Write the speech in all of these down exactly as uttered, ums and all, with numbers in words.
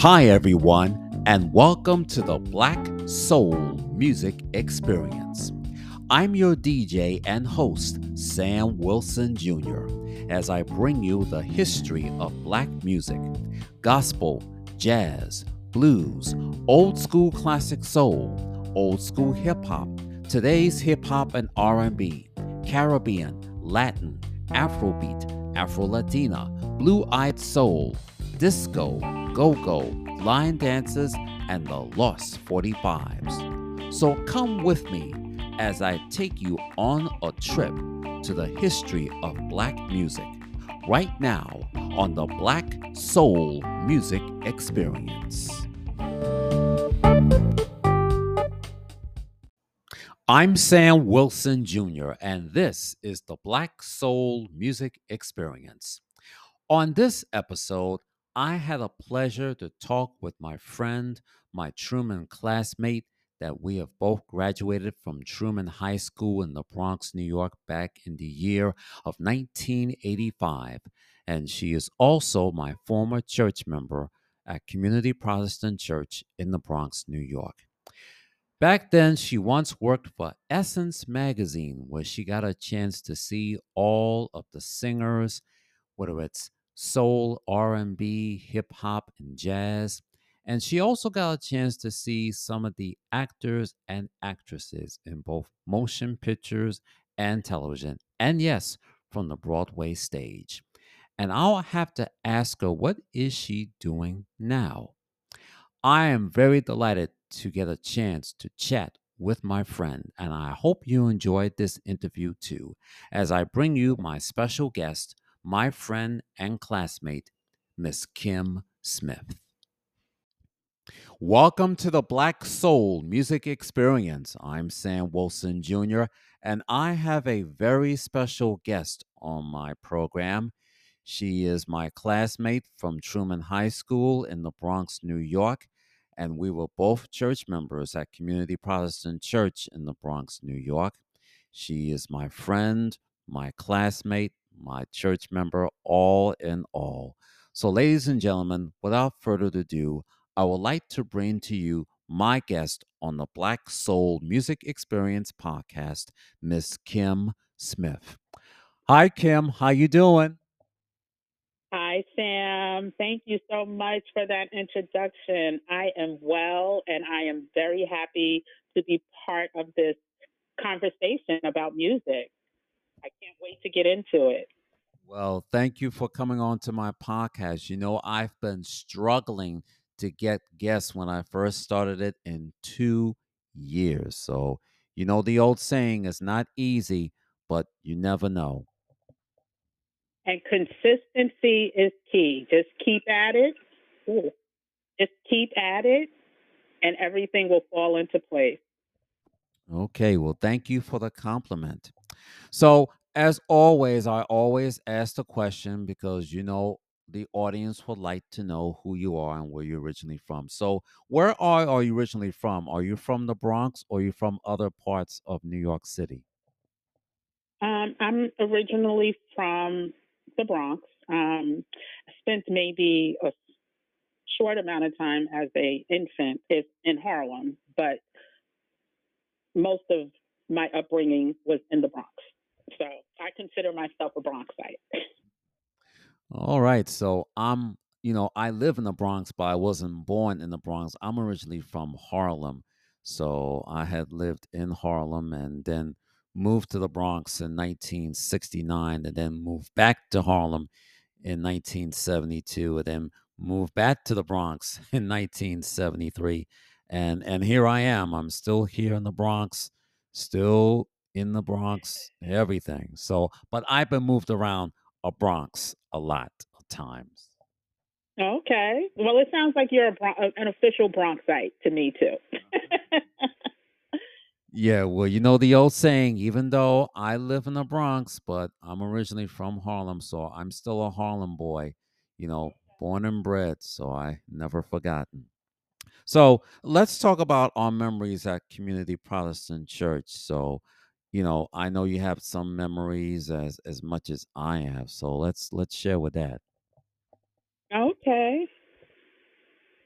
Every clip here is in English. Hi everyone, and welcome to the Black Soul Music Experience. I'm your D J and host, Sam Wilson Junior, as I bring you the history of Black music, gospel, jazz, blues, old school classic soul, old school hip hop, today's hip hop and R and B, Caribbean, Latin, Afrobeat, Afro-Latina, blue-eyed soul, disco, go-go, line dances, and the lost forty-fives. So come with me as I take you on a trip to the history of Black music, right now on the Black Soul Music Experience. I'm Sam Wilson Junior, and this is the Black Soul Music Experience. On this episode, I had a pleasure to talk with my friend, my Truman classmate, that we have both graduated from Truman High School in the Bronx, New York, back in the year of nineteen eighty-five. And she is also my former church member at Community Protestant Church in the Bronx, New York. Back then, she once worked for Essence magazine, where she got a chance to see all of the singers, whether it's soul, R and B, hip-hop, and jazz. And she also got a chance to see some of the actors and actresses in both motion pictures and television, and yes, from the Broadway stage. And I'll have to ask her, what is she doing now? I am very delighted to get a chance to chat with my friend, and I hope you enjoyed this interview too, as I bring you my special guest, my friend and classmate, Miss Kim Smith. Welcome to the Black Soul Music Experience. I'm Sam Wilson Junior, and I have a very special guest on my program. She is my classmate from Truman High School in the Bronx, New York, and we were both church members at Community Protestant Church in the Bronx, New York. She is my friend, my classmate, my church member, all in all. So, ladies and gentlemen, without further ado, I would like to bring to you my guest on the Black Soul Music Experience podcast, Miss Kim Smith. Hi, Kim. How you doing? Hi, Sam. Thank you so much for that introduction. I am well, and I am very happy to be part of this conversation about music. I can't wait to get into it. Well, thank you for coming on to my podcast. You know, I've been struggling to get guests when I first started it in two years. So, you know, the old saying is not easy, but you never know. And consistency is key. Just keep at it. Ooh. Just keep at it, and everything will fall into place. Okay. Well, thank you for the compliment. So, as always, I always ask the question because, you know, the audience would like to know who you are and where you're originally from. So where are, are you originally from? Are you from the Bronx, or are you from other parts of New York City? Um, I'm originally from the Bronx. Um, I spent maybe a short amount of time as an infant in Harlem, but most of my upbringing was in the Bronx. So I consider myself a Bronxite. All right. So I'm, you know, I live in the Bronx, but I wasn't born in the Bronx. I'm originally from Harlem. So I had lived in Harlem and then moved to the Bronx in nineteen sixty-nine, and then moved back to Harlem in nineteen seventy-two, and then moved back to the Bronx in nineteen seventy-three. And, and here I am. I'm still here in the Bronx, still in the Bronx, everything. So, but I've been moved around a Bronx a lot of times. Okay. Well, it sounds like you're a Bronx, an official Bronxite to me too. Yeah. Well, you know the old saying, even though I live in the Bronx, but I'm originally from Harlem, so I'm still a Harlem boy, you know, born and bred, so I never forgotten. So let's talk about our memories at Community Protestant Church. So, you know, I know you have some memories as, as much as I have. So let's let's share with that. Okay.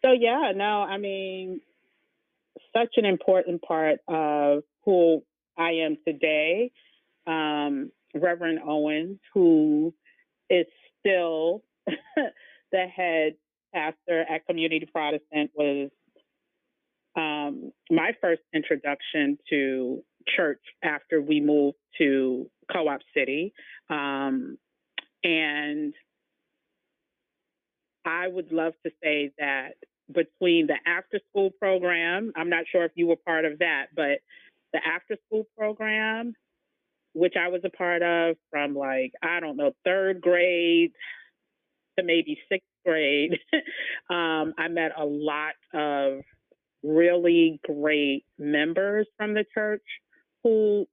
So, yeah, no, I mean, such an important part of who I am today. Um, Reverend Owens, who is still the head pastor at Community Protestant, was um, my first introduction to church after we moved to Co-op City. Um, and I would love to say that between the after-school program, I'm not sure if you were part of that, but the after-school program, which I was a part of from like, I don't know, third grade to maybe sixth grade, um, I met a lot of really great members from the church who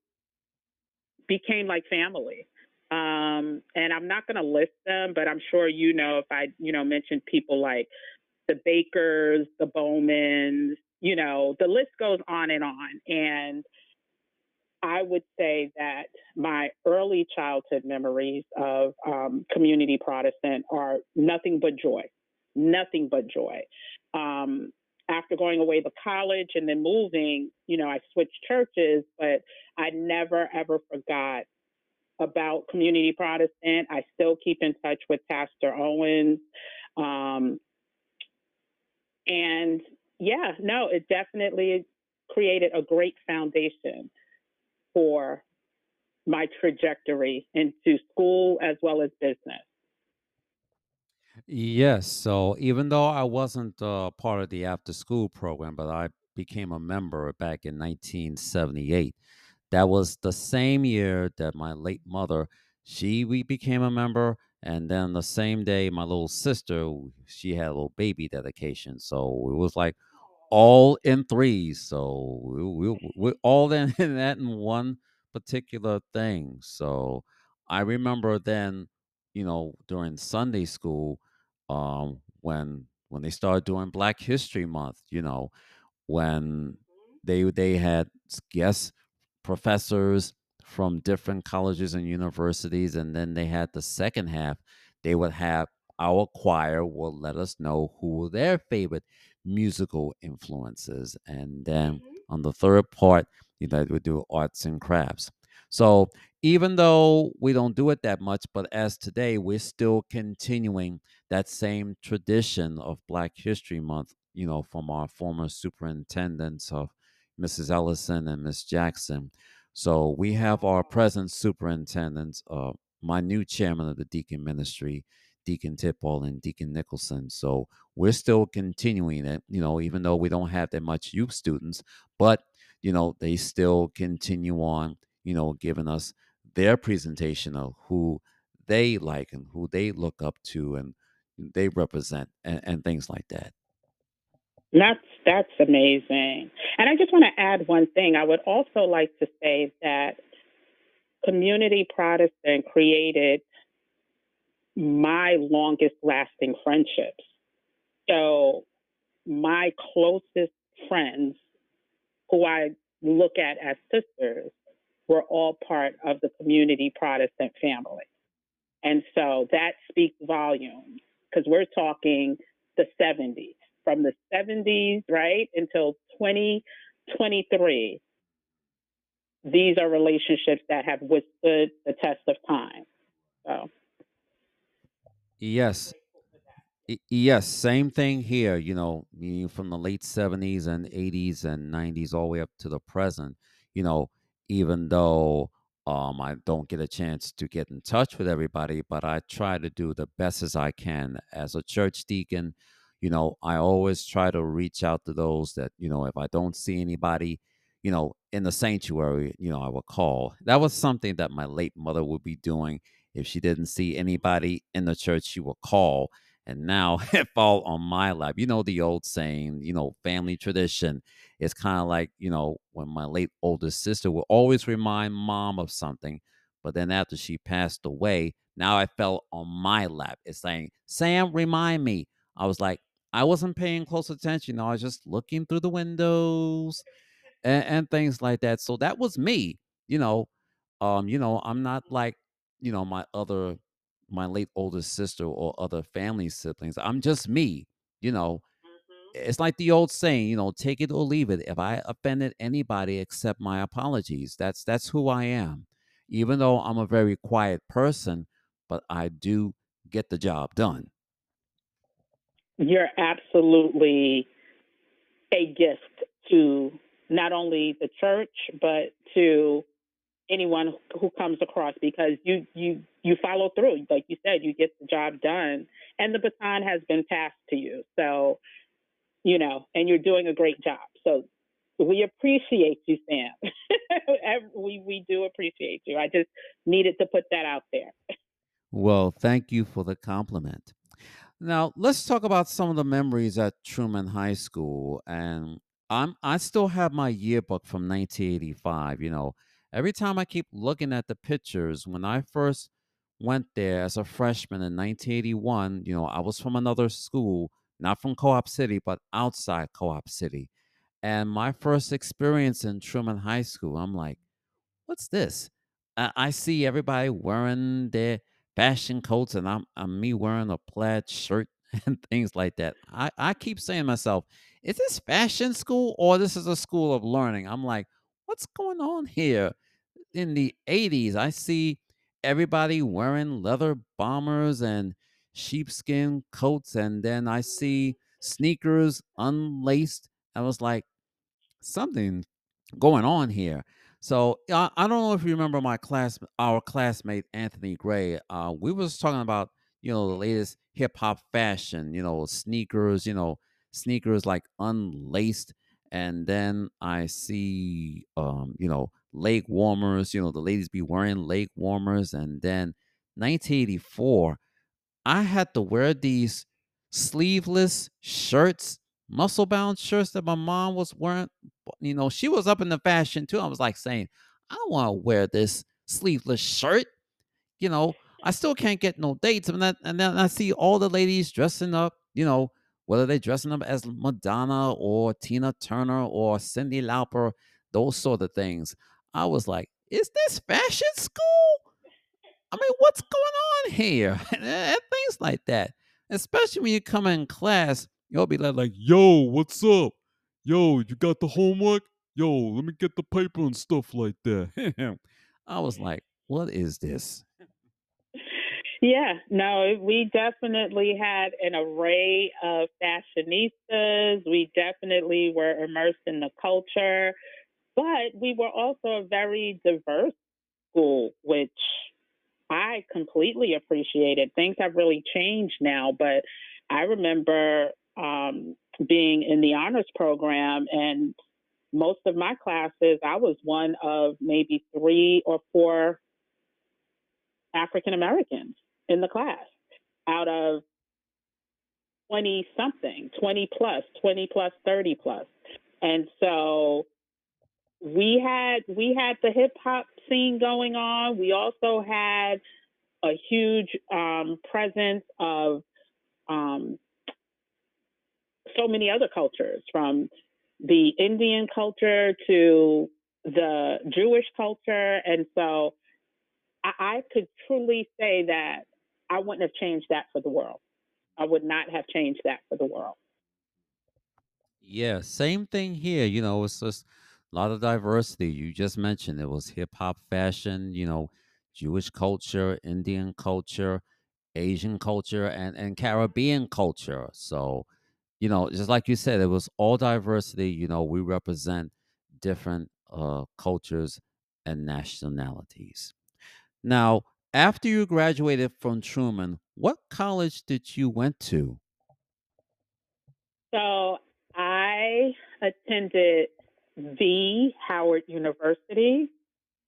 became like family. Um, and I'm not going to list them, but I'm sure, you know, if I, you know, mentioned people like the Bakers, the Bowmans, you know, the list goes on and on. And I would say that my early childhood memories of um, Community Protestant are nothing but joy, nothing but joy. Um, after going away to college and then moving, you know, I switched churches, but I never, ever forgot about Community Protestant. I still keep in touch with Pastor Owens. Um, and yeah, no, it definitely created a great foundation for my trajectory into school as well as business. Yes. So even though I wasn't uh, part of the after school program, but I became a member back in nineteen seventy-eight. That was the same year that my late mother, she we became a member. And then the same day, my little sister, she had a little baby dedication. So it was like all in threes. So we, we, we're all in, in that in one particular thing. So I remember then, you know, during Sunday school, um, when when they started doing Black History Month, you know, when they they had guest professors from different colleges and universities, and then they had the second half, they would have our choir will let us know who were their favorite musical influences. And then mm-hmm. on the third part, you know, we do arts and crafts. So even though we don't do it that much, but as today, we're still continuing that same tradition of Black History Month, you know, from our former superintendents of Missus Ellison and Miss Jackson. So we have our present superintendents, uh, my new chairman of the Deacon Ministry, Deacon Tipple and Deacon Nicholson. So we're still continuing it, you know, even though we don't have that much youth students, but, you know, they still continue on, you know, giving us their presentation of who they like and who they look up to and they represent and, and things like that. That's, that's amazing. And I just want to add one thing. I would also like to say that Community Protestant created my longest lasting friendships. So my closest friends who I look at as sisters were all part of the Community Protestant family. And so that speaks volumes because we're talking the seventies, from the seventies, right, until twenty twenty-three. These are relationships that have withstood the test of time. So. Yes. Yes. Same thing here, you know, from the late seventies and eighties and nineties all the way up to the present, you know, even though um, I don't get a chance to get in touch with everybody, but I try to do the best as I can as a church deacon. You know, I always try to reach out to those that, you know, if I don't see anybody, you know, in the sanctuary, you know, I will call. That was something that my late mother would be doing. If she didn't see anybody in the church, she would call. And now it fall on my lap. You know, the old saying, you know, family tradition. It's kind of like, you know, when my late older sister would always remind mom of something. But then after she passed away, now it fell on my lap. It's saying, Sam, remind me. I was like, I wasn't paying close attention. I was just looking through the windows and, and things like that. So that was me, you know, um, you know, I'm not like, you know, my other, my late older sister or other family siblings. I'm just me, you know, mm-hmm. it's like the old saying, you know, take it or leave it. If I offended anybody, accept my apologies. That's that's who I am. Even though I'm a very quiet person, but I do get the job done. You're absolutely a gift to not only the church, but to anyone who comes across, because you you you follow through. Like you said, you get the job done and the baton has been passed to you. So, you know, and you're doing a great job. So we appreciate you, Sam. we, we do appreciate you. I just needed to put that out there. Well, thank you for the compliment. Now, let's talk about some of the memories at Truman High School. And I'm, I still have my yearbook from nineteen eighty-five. You know, every time I keep looking at the pictures, when I first went there as a freshman in nineteen eighty-one, you know, I was from another school, not from Co-op City, but outside Co-op City. And my first experience in Truman High School, I'm like, what's this? I, I see everybody wearing their fashion coats, and I'm, I'm me wearing a plaid shirt and things like that. I, I keep saying to myself, is this fashion school or this is a school of learning? I'm like, what's going on here? In the eighties, I see everybody wearing leather bombers and sheepskin coats, and then I see sneakers unlaced. I was like, something going on here. So I, I don't know if you remember my class, our classmate, Anthony Gray. Uh, we was talking about, you know, the latest hip hop fashion, you know, sneakers, you know, sneakers like unlaced. And then I see, um, you know, leg warmers, you know, the ladies be wearing leg warmers. And then nineteen eighty-four, I had to wear these sleeveless shirts, muscle bound shirts that my mom was wearing. You know, she was up in the fashion too. I was like saying, I don't want to wear this sleeveless shirt. You know, I still can't get no dates. And, that, and then I see all the ladies dressing up, you know, whether they're dressing up as Madonna or Tina Turner or Cyndi Lauper, those sort of things. I was like, is this fashion school? I mean, what's going on here? And things like that. Especially when you come in class, you'll be like, like, yo, what's up? Yo, you got the homework? Yo, let me get the paper and stuff like that. I was like, what is this? Yeah, no, we definitely had an array of fashionistas. We definitely were immersed in the culture, but we were also a very diverse school, which I completely appreciated. Things have really changed now, but I remember um, being in the honors program, and most of my classes, I was one of maybe three or four African Americans in the class out of twenty something, twenty plus, twenty plus, thirty plus. And so we had, we had the hip hop scene going on. We also had a huge um, presence of um, so many other cultures, from the Indian culture to the Jewish culture. And so I could truly say that I wouldn't have changed that for the world. I would not have changed that for the world. Yeah, same thing here. You know, it's just a lot of diversity. You just mentioned it was hip hop, fashion, you know, Jewish culture, Indian culture, Asian culture, and, and Caribbean culture. So, you know, just like you said, it was all diversity. You know, we represent different uh, cultures and nationalities. Now, after you graduated from Truman, what college did you went to? So I attended the Howard University,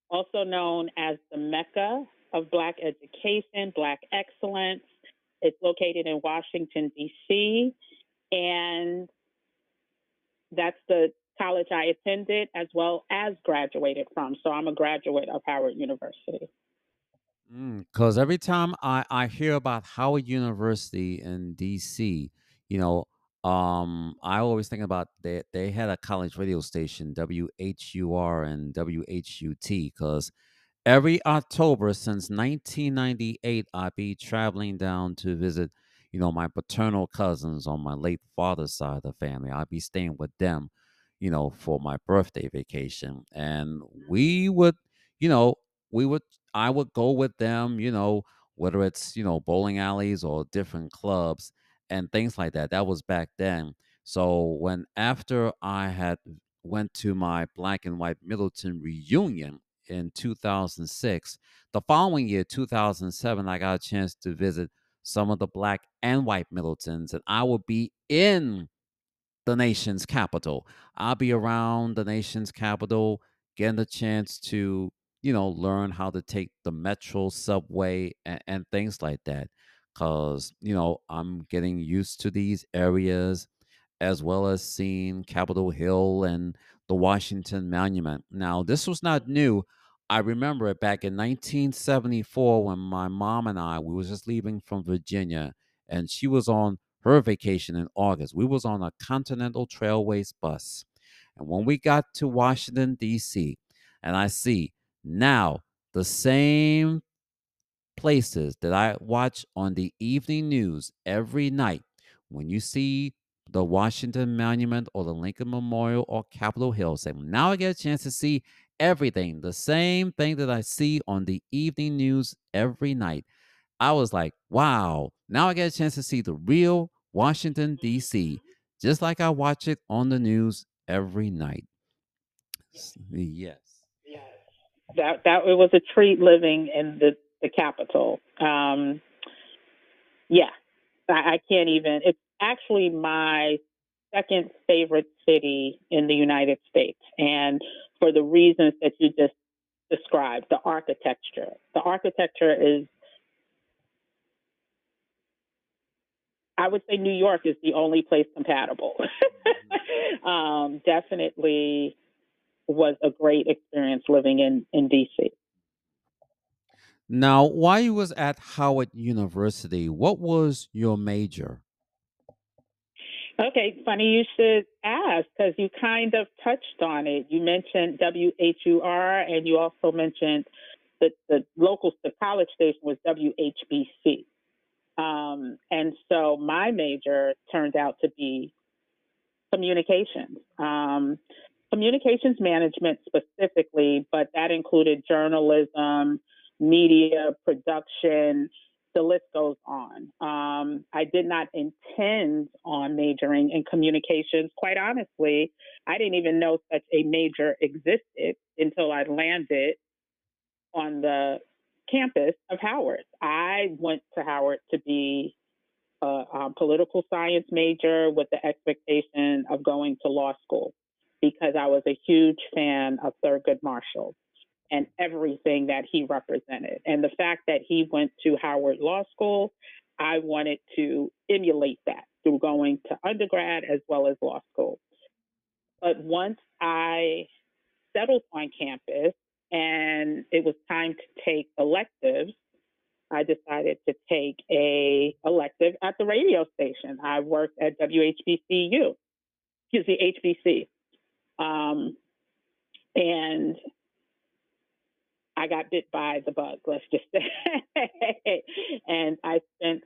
also known as the Mecca of Black education, Black excellence. It's located in Washington, D C, and that's the college I attended as well as graduated from. So I'm a graduate of Howard University. Because every time I, I hear about Howard University in D C, you know, um, I always think about that they, they had a college radio station, W H U R and W H U T, because every October since nineteen ninety-eight, I'd be traveling down to visit you know, my paternal cousins on my late father's side of the family. I'd be staying with them, you know, for my birthday vacation. And we would, you know, we would, I would go with them, you know, whether it's, you know, bowling alleys or different clubs and things like that. That was back then. So when, after I had went to my Black and White Middleton reunion in two thousand six, the following year, two thousand seven, I got a chance to visit some of the Black and White Middletons, and I would be in the nation's capital. I'll be around the nation's capital, getting the chance to, you know, learn how to take the metro, subway, and, and things like that. Because, you know, I'm getting used to these areas, as well as seeing Capitol Hill and the Washington Monument. Now, this was not new. I remember it back in nineteen seventy-four when my mom and I, we was just leaving from Virginia, and she was on her vacation in August. We was on a Continental Trailways bus. And when we got to Washington, D C, and I see now the same places that I watch on the evening news every night, when you see the Washington Monument or the Lincoln Memorial or Capitol Hill, say, now I get a chance to see everything, the same thing that I see on the evening news every night. I was like, wow, now I get a chance to see the real Washington, D C, just like I watch it on the news every night. Yes. Yes. That, that it was a treat living in the, the Capitol. Um, yeah, I, I can't even, it's actually my second favorite city in the United States. And for the reasons that you just described, the architecture, the architecture is, I would say New York is the only place compatible. um, definitely was a great experience living in, in D C. Now, while you was at Howard University, what was your major? Okay, funny you should ask, because you kind of touched on it. You mentioned W H U R, and you also mentioned that the local, the college station was W H B C. Um, and so my major turned out to be communications, um, communications management specifically, but that included journalism, media, production, the list goes on. Um, I did not intend on majoring in communications. Quite honestly, I didn't even know such a major existed until I landed on the campus of Howard. I went to Howard to be a, a political science major with the expectation of going to law school because I was a huge fan of Thurgood Marshall and everything that he represented. And the fact that he went to Howard Law School, I wanted to emulate that through going to undergrad as well as law school. But once I settled on campus and it was time to take electives, I decided to take a elective at the radio station. I worked at W H B C U, excuse me, H B C. Um, and I got bit by the bug, let's just say. And I spent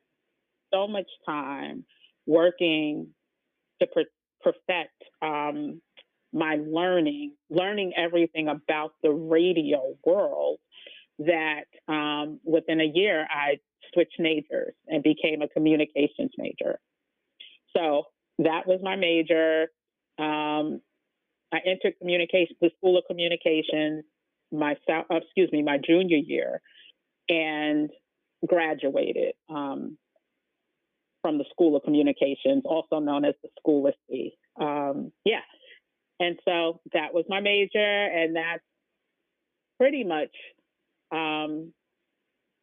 so much time working to per- perfect um, my learning, learning everything about the radio world that um, within a year I switched majors and became a communications major. So that was my major. Um, I entered communication, the School of Communications, my excuse me, my junior year, and graduated um, from the School of Communications, also known as the School of C. Um, yeah, and so that was my major, and that's pretty much um,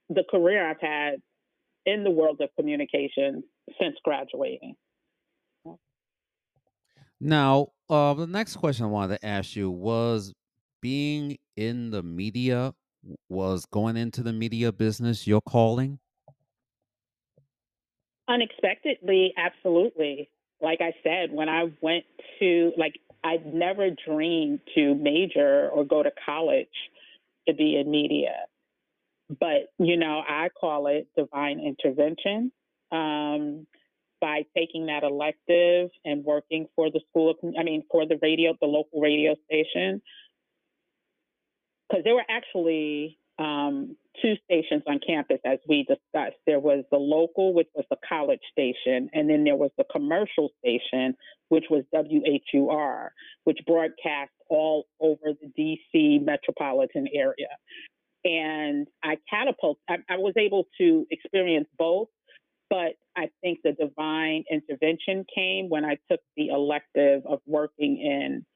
the career I've had in the world of communications since graduating. Now, uh, the next question I wanted to ask you was, being in the media, was going into the media business your calling? Unexpectedly, absolutely. Like I said, when I went to, like, I never dreamed to major or go to college to be in media. But, you know, I call it divine intervention. um, by taking that elective and working for the school of, I mean, for the radio, the local radio station. Because there were actually um, two stations on campus, as we discussed. There was the local, which was the college station, and then there was the commercial station, which was W H U R, which broadcast all over the D C metropolitan area. And I catapult, I, I was able to experience both, but I think the divine intervention came when I took the elective of working in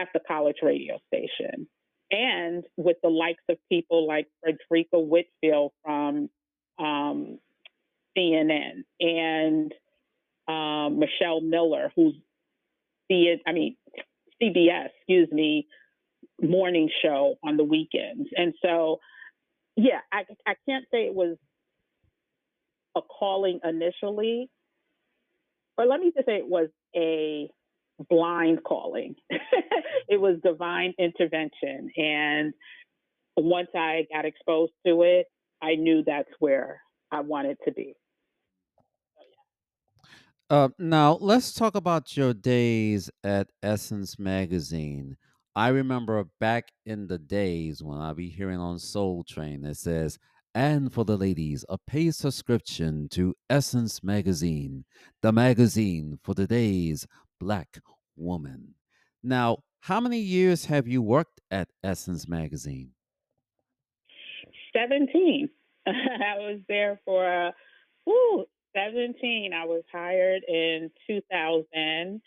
at the college radio station. And with the likes of people like Frederica Whitfield from um, C N N and uh, Michelle Miller, who's the, I mean, C B S, excuse me, morning show on the weekends. And so, yeah, I, I can't say it was a calling initially, but let me just say it was a blind calling. It was divine intervention. And once I got exposed to it, I knew that's where I wanted to be. Uh, now, let's talk about your days at Essence Magazine. I remember back in the days when I be hearing on Soul Train, it says, and for the ladies, a paid subscription to Essence Magazine, the magazine for today's Black woman. Now, how many years have you worked at Essence Magazine? seventeen. I was there for, uh, ooh, seventeen. I was hired in two thousand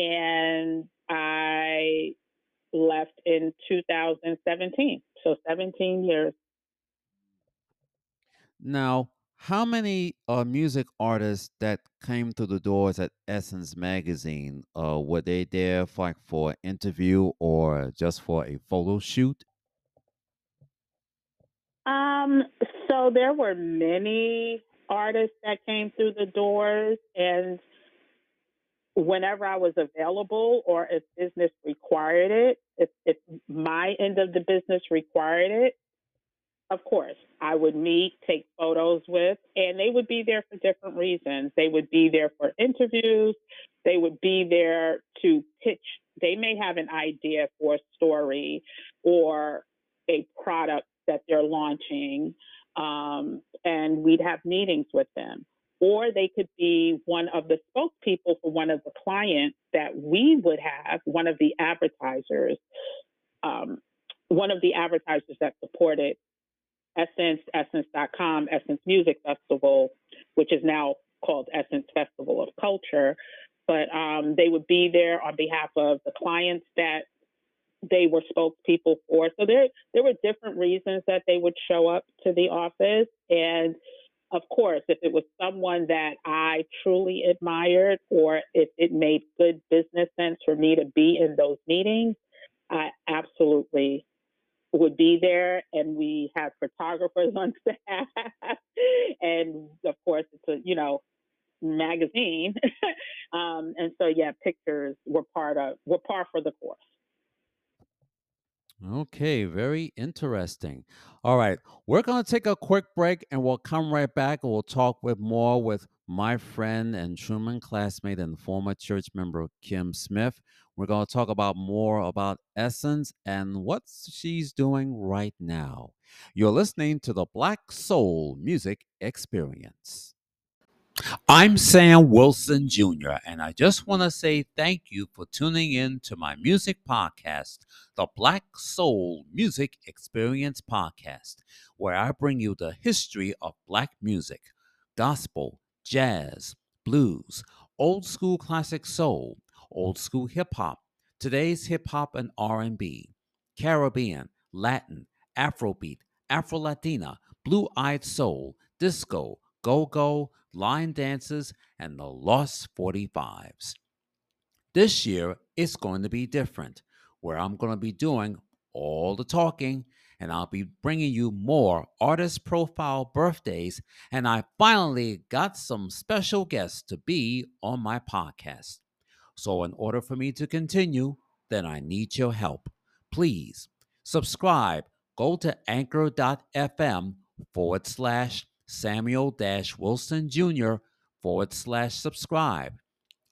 and I left in two thousand seventeen. So seventeen years. Now, how many uh, music artists that came through the doors at Essence Magazine, uh, were they there for, like, for an interview or just for a photo shoot? Um, so there were many artists that came through the doors, and whenever I was available or if business required it, if, if my end of the business required it, of course, I would meet, take photos with, and they would be there for different reasons. They would be there for interviews. They would be there to pitch. They may have an idea for a story or a product that they're launching, um, and we'd have meetings with them. Or they could be one of the spokespeople for one of the clients that we would have, one of the advertisers, um, one of the advertisers that supported Essence, Essence dot com, Essence Music Festival, which is now called Essence Festival of Culture. But um, they would be there on behalf of the clients that they were spokespeople for. So there, there were different reasons that they would show up to the office. And of course, if it was someone that I truly admired or if it made good business sense for me to be in those meetings, I absolutely would be there, and we have photographers on staff, and of course it's a, you know, magazine, um, and so yeah, pictures were part of were par for the course. Okay, very interesting. All right, we're gonna take a quick break, and we'll come right back, and we'll talk with more with my friend and Truman classmate and former church member Kim Smith. We're going to talk about more about Essence and what she's doing right now. You're listening to the Black Soul Music Experience. I'm Sam Wilson Junior, and I just want to say thank you for tuning in to my music podcast, the Black Soul Music Experience Podcast, where I bring you the history of Black music, gospel, jazz, blues, old school classic soul, old school hip hop, today's hip hop and R and B, Caribbean, Latin, Afrobeat, Afro-Latina, blue-eyed soul, disco, go-go, line dances, and the Lost forty-fives. This year, it's going to be different, where I'm going to be doing all the talking, and I'll be bringing you more artist profile birthdays, and I finally got some special guests to be on my podcast. So in order for me to continue, then I need your help. Please subscribe. Go to anchor dot f m forward slash Samuel-Wilson Junior forward slash subscribe.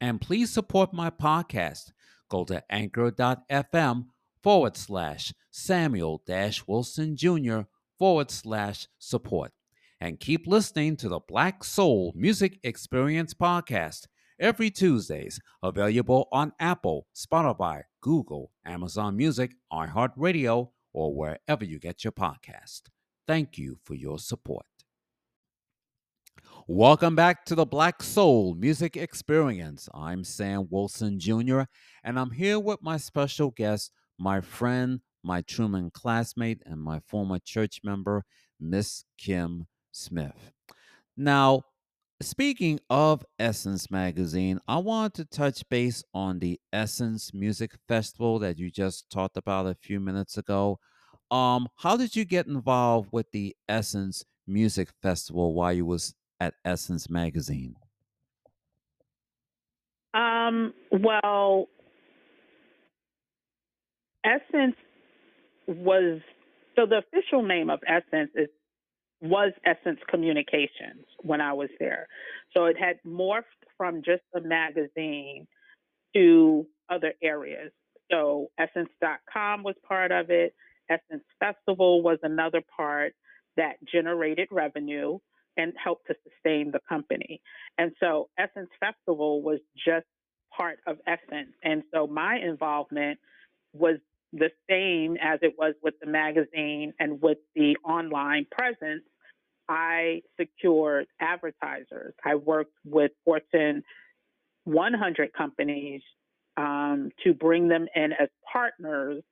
And please support my podcast. Go to anchor dot f m forward slash Samuel-Wilson Junior forward slash support. And keep listening to the Black Soul Music Experience podcast every Tuesdays, available on Apple, Spotify, Google, Amazon Music, iHeartRadio, or wherever you get your podcast. Thank you for your support. Welcome back to the Black Soul Music Experience. I'm Sam Wilson Junior, and I'm here with my special guest, my friend, my Truman classmate, and my former church member, Miss Kim Smith. Now, speaking of Essence Magazine, I wanted to touch base on the Essence Music Festival that you just talked about a few minutes ago. Um, how did you get involved with the Essence Music Festival while you was at Essence Magazine? Um, well, Essence was, so the official name of Essence is was Essence Communications when I was there. So it had morphed from just a magazine to other areas. So essence dot com was part of it. Essence Festival was another part that generated revenue and helped to sustain the company. And so Essence Festival was just part of Essence. And so my involvement was the same as it was with the magazine and with the online presence. I secured advertisers. I worked with Fortune one hundred companies um, to bring them in as partners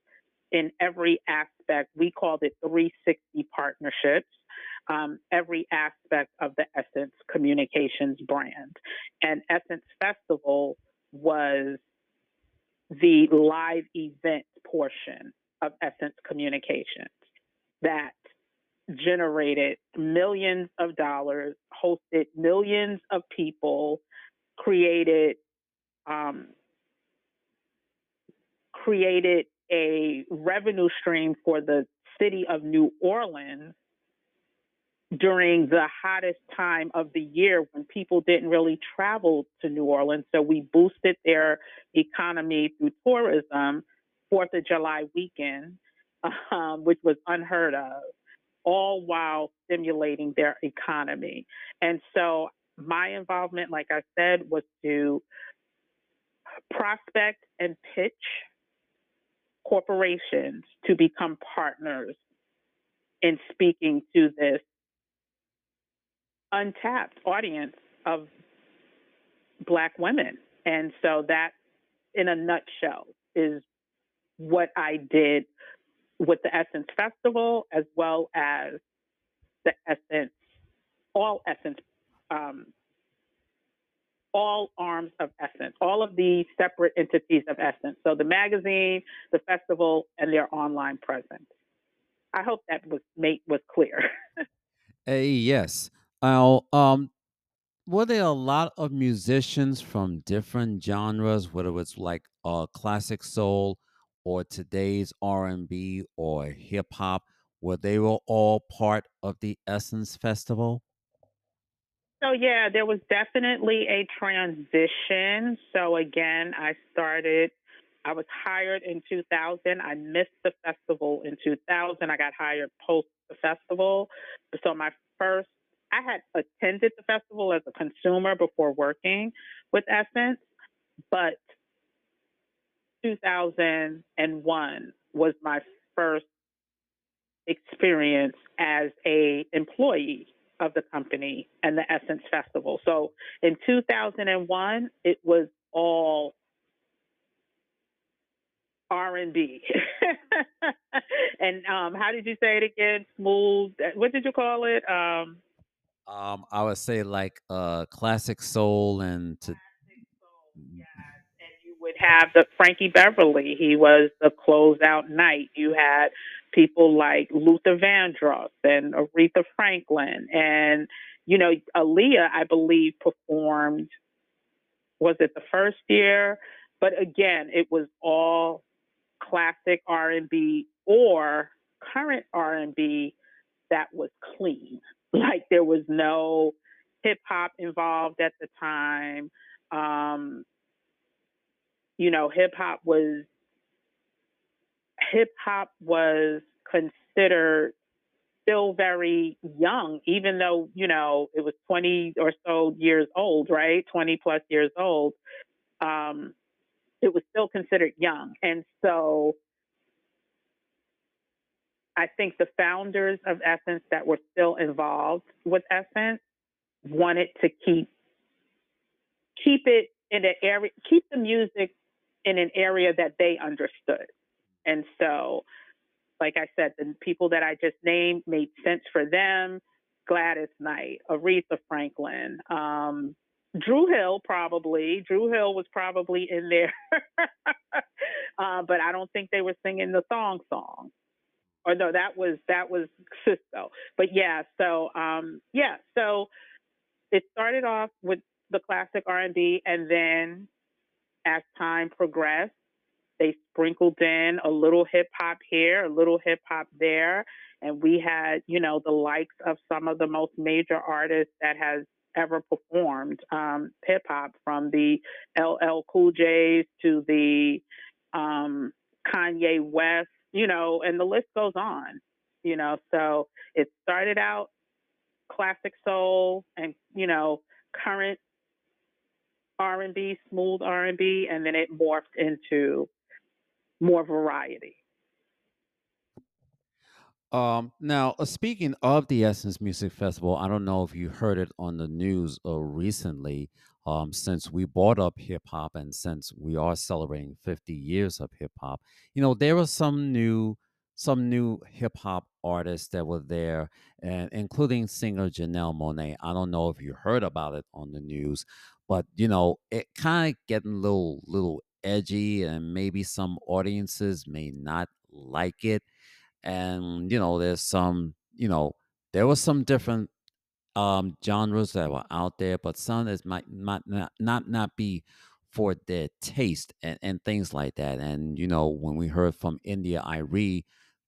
in every aspect. We called it three sixty partnerships, um, every aspect of the Essence Communications brand. And Essence Festival was the live event portion of Essence Communications that generated millions of dollars, hosted millions of people, created um, created a revenue stream for the city of New Orleans during the hottest time of the year when people didn't really travel to New Orleans. So we boosted their economy through tourism, Fourth of July weekend, um, which was unheard of, all while stimulating their economy. And so my involvement, like I said, was to prospect and pitch corporations to become partners in speaking to this untapped audience of Black women. And so that, in a nutshell, is what I did with the Essence Festival, as well as the Essence, all Essence, um, all arms of Essence, all of the separate entities of Essence. So the magazine, the festival, and their online presence. I hope that was made was clear. Hey, yes. Now, um, were there a lot of musicians from different genres, whether it's like uh, classic soul or today's R and B or hip hop, where they were all part of the Essence Festival? So yeah, there was definitely a transition. So again, I started, I was hired in two thousand. I missed the festival in two thousand. I got hired post the festival. So my first, I had attended the festival as a consumer before working with Essence, but two thousand one was my first experience as a employee of the company and the Essence Festival. So in two thousand one, it was all R and B. And um, how did you say it again? Smooth, what did you call it? Um, um, I would say like uh, classic soul and... To- classic soul, yeah. Would have the Frankie Beverly. He was the closeout night. You had people like Luther Vandross and Aretha Franklin, and you know, Aaliyah, I believe, performed. Was it the first year? But again, it was all classic R and B or current R and B that was clean. Like, there was no hip hop involved at the time. Um, you know, hip hop was hip hop was considered still very young, even though, you know, it was twenty or so years old, right? twenty plus years old. Um, it was still considered young. And so I think the founders of Essence that were still involved with Essence wanted to keep keep it in an area, keep the music in an area that they understood. And so, like I said, the people that I just named made sense for them. Gladys Knight, Aretha Franklin, um, Dru Hill probably. Dru Hill was probably in there. uh, but I don't think they were singing the Thong Song. Or no, that was that was Cisco. But yeah, so um, yeah, so it started off with the classic R and B, and then as time progressed, they sprinkled in a little hip hop here, a little hip hop there, and we had, you know, the likes of some of the most major artists that has ever performed um, hip hop, from the L L Cool J's to the um, Kanye West. You know, and the list goes on, you know. So it started out classic soul and, you know, current R and B, smooth R and B, and then it morphed into more variety. Um, now, uh, speaking of the Essence Music Festival, I don't know if you heard it on the news uh, recently, um, since we brought up hip hop and since we are celebrating fifty years of hip hop, you know, there were some new, some new hip hop artists that were there, and including singer Janelle Monáe. I don't know if you heard about it on the news, but, you know, it kind of getting a little, little edgy, and maybe some audiences may not like it. And, you know, there's some, you know, there was some different um, genres that were out there, but some that might not, not, not, not be for their taste and, and things like that. And, you know, when we heard from India Irie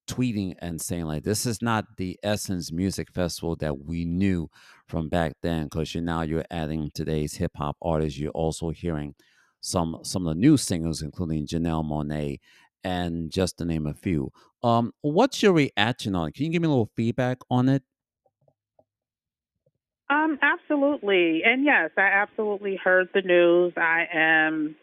tweeting and saying, like, this is not the Essence Music Festival that we knew from back then, because now you're adding today's hip hop artists. You're also hearing some, some of the new singers, including Janelle Monáe, and just to name a few. Um, what's your reaction on it? Can you give me a little feedback on it? Um, absolutely. And yes, I absolutely heard the news. I am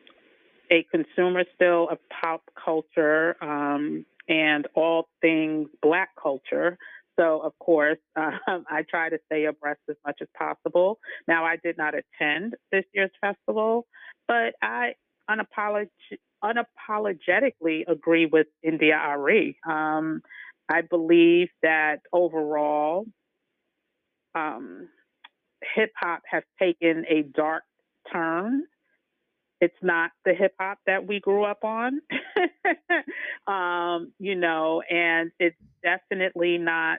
a consumer still of pop culture um, and all things Black culture. So, of course, um, I try to stay abreast as much as possible. Now, I did not attend this year's festival, but I unapologetically unapologetically agree with India Irie. Um, I believe that overall, um, hip hop has taken a dark turn. It's not the hip hop that we grew up on, um, you know, and it's definitely not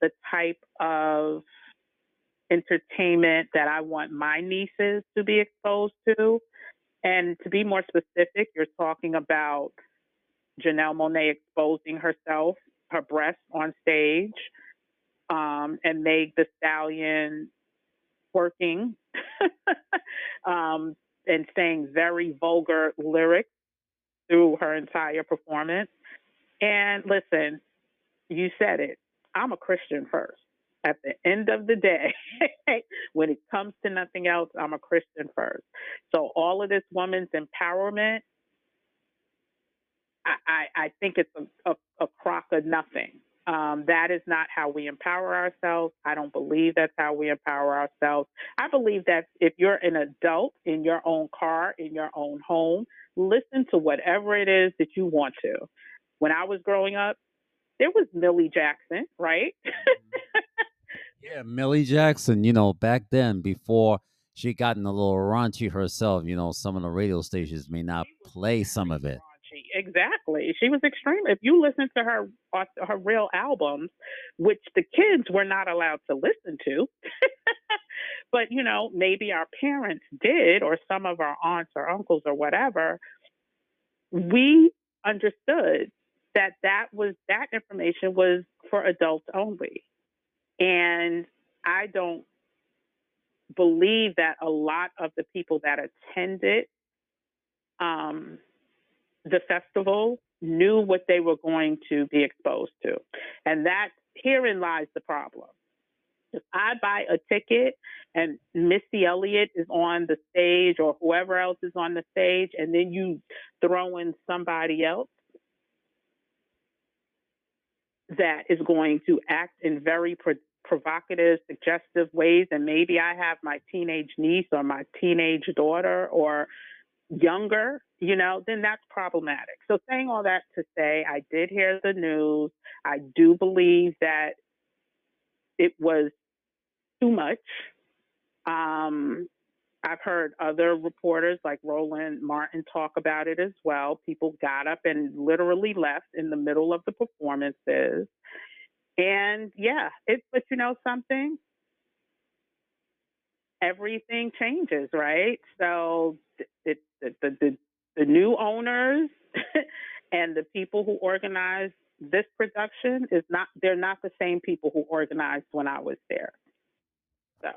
the type of entertainment that I want my nieces to be exposed to. And to be more specific, you're talking about Janelle Monáe exposing herself, her breasts on stage, um, and Meg Thee Stallion working um, and saying very vulgar lyrics through her entire performance. And listen, you said it, I'm a Christian first. At the end of the day, when it comes to nothing else, I'm a Christian first. So all of this woman's empowerment, I, I, I think it's a, a, a crock of nothing. Um, that is not how we empower ourselves. I don't believe that's how we empower ourselves. I believe that if you're an adult in your own car, in your own home, listen to whatever it is that you want to. When I was growing up, there was Millie Jackson, right? Yeah, Millie Jackson, you know, back then, before she gotten a little raunchy herself, you know, some of the radio stations may not play some of it. Raunchy. Exactly. She was extreme. If you listen to her her real albums, which the kids were not allowed to listen to, but, you know, maybe our parents did, or some of our aunts or uncles or whatever, we understood that that was that information was for adults only. And I don't believe that a lot of the people that attended um, the festival knew what they were going to be exposed to. And that, herein lies the problem. If I buy a ticket and Missy Elliott is on the stage or whoever else is on the stage, and then you throw in somebody else that is going to act in very pro- provocative, suggestive ways, and maybe I have my teenage niece or my teenage daughter or younger, you know, then that's problematic. So saying all that to say, I did hear the news. I do believe that it was too much. Um, I've heard other reporters like Roland Martin talk about it as well. People got up and literally left in the middle of the performances. And yeah, it's, but you know something? Everything changes, right? So it, it, the, the, the new owners and the people who organized this production is not, they're not the same people who organized when I was there. So.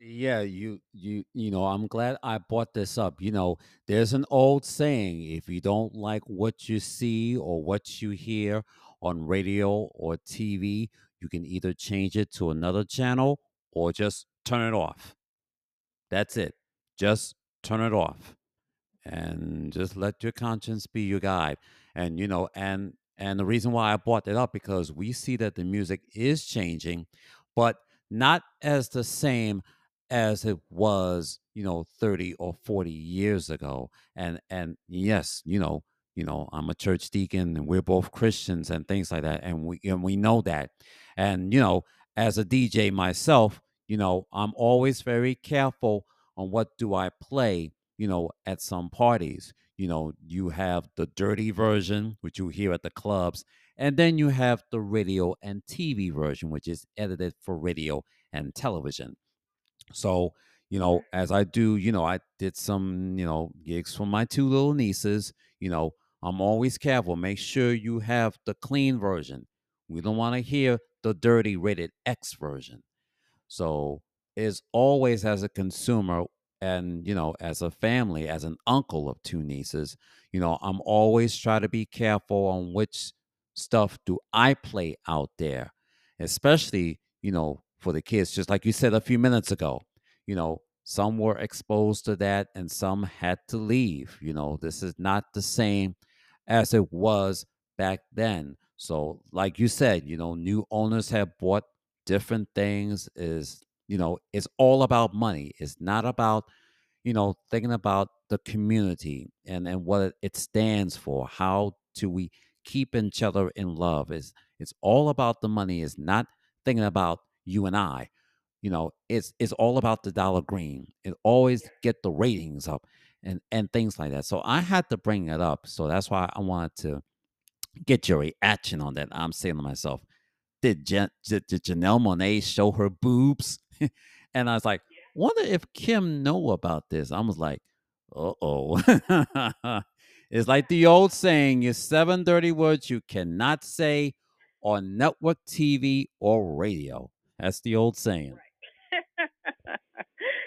Yeah, you, you, you know, I'm glad I brought this up. You know, there's an old saying, if you don't like what you see or what you hear on radio or T V, you can either change it to another channel or just turn it off. That's it. Just turn it off. And just let your conscience be your guide. And, you know, and and the reason why I brought that up, because we see that the music is changing, but not as the same as it was, you know, thirty or forty years ago. And, and yes, you know, you know, I'm a church deacon and we're both Christians and things like that. And we, and we know that. And, you know, as a D J myself, you know, I'm always very careful on what do I play, you know, at some parties. You know, you have the dirty version, which you hear at the clubs, and then you have the radio and T V version, which is edited for radio and television. So, you know, as I do, you know, I did some, you know, gigs for my two little nieces. You know, I'm always careful. Make sure you have the clean version. We don't want to hear the dirty rated X version. So is always, as a consumer and, you know, as a family, as an uncle of two nieces, you know, I'm always trying to be careful on which stuff do I play out there, especially, you know, for the kids, just like you said a few minutes ago. You know, some were exposed to that and some had to leave. You know, this is not the same as it was back then. So like you said, you know, new owners have bought different things. Is, you know, it's all about money. It's not about, you know, thinking about the community and, and what it stands for. How do we keep each other in love? It's, it's all about the money. It's not thinking about you and I. You know, it's it's all about the dollar green. It always get the ratings up and, and things like that. So I had to bring it up. So that's why I wanted to get your reaction on that. I'm saying to myself, did, Jan- did, did Janelle Monáe show her boobs? And I was like, wonder if Kim know about this. I was like, uh-oh. It's like the old saying, your seven dirty words you cannot say on network T V or radio. That's the old saying. Right.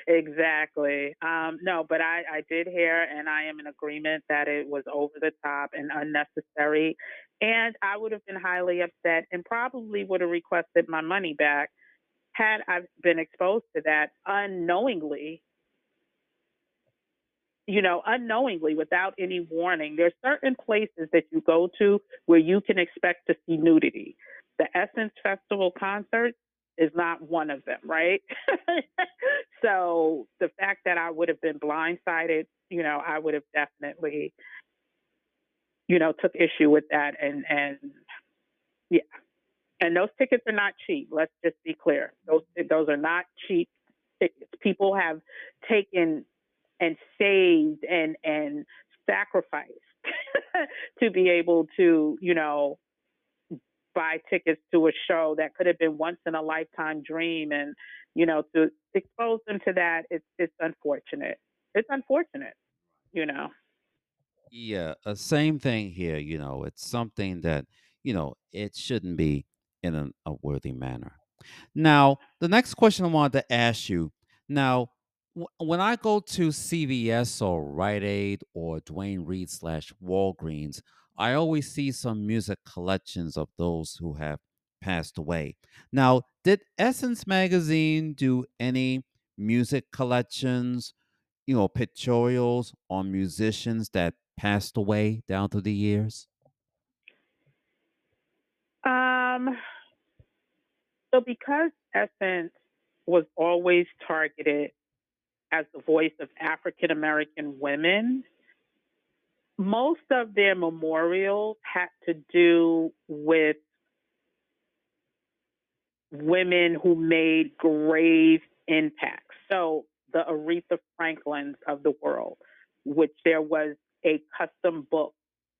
Exactly. Um, no, but I, I did hear, and I am in agreement that it was over the top and unnecessary. And I would have been highly upset and probably would have requested my money back had I been exposed to that unknowingly, you know, unknowingly without any warning. There's certain places that you go to where you can expect to see nudity. The Essence Festival concert is not one of them, right? So the fact that I would have been blindsided, you know, I would have definitely, you know, took issue with that. And, and yeah, and those tickets are not cheap. Let's just be clear. Those, those are not cheap tickets. People have taken and saved and, and sacrificed to be able to, you know, buy tickets to a show that could have been once in a lifetime dream. And, you know, to expose them to that, it's, it's unfortunate. It's unfortunate, you know? Yeah. Uh, same thing here. You know, it's something that, you know, it shouldn't be in an, a worthy manner. Now, the next question I wanted to ask you. Now, w- when I go to C V S or Rite Aid or Duane Reade slash Walgreens, I always see some music collections of those who have passed away. Now, did Essence Magazine do any music collections, you know, pictorials on musicians that passed away down through the years? Um, so because Essence was always targeted as the voice of African-American women, most of their memorials had to do with women who made grave impacts. So the Aretha Franklins of the world, which there was a custom book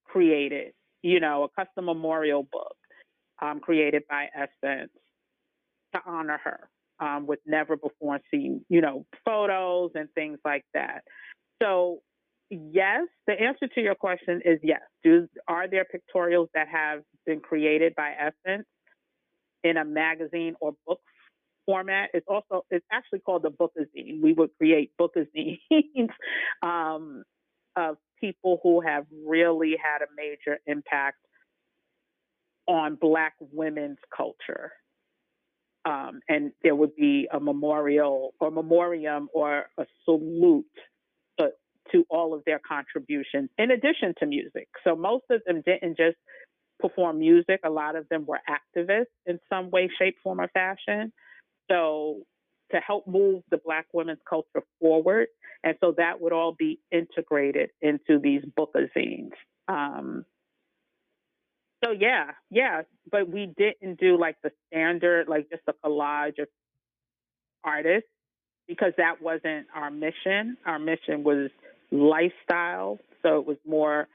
created, you know, a custom memorial book um, created by Essence to honor her um, with never before seen, you know, photos and things like that. So yes, the answer to your question is yes. Do, are there pictorials that have been created by Essence in a magazine or book format? It's also, it's actually called the bookazine. We would create bookazines um, of people who have really had a major impact on Black women's culture. Um, and there would be a memorial or memoriam or a salute to, to all of their contributions in addition to music. So most of them didn't just perform music. A lot of them were activists in some way, shape, form, or fashion. So to help move the Black women's culture forward. And so that would all be integrated into these bookazines. Um, so yeah, yeah. But we didn't do like the standard, like just a collage of artists, because that wasn't our mission. Our mission was lifestyle. So it was more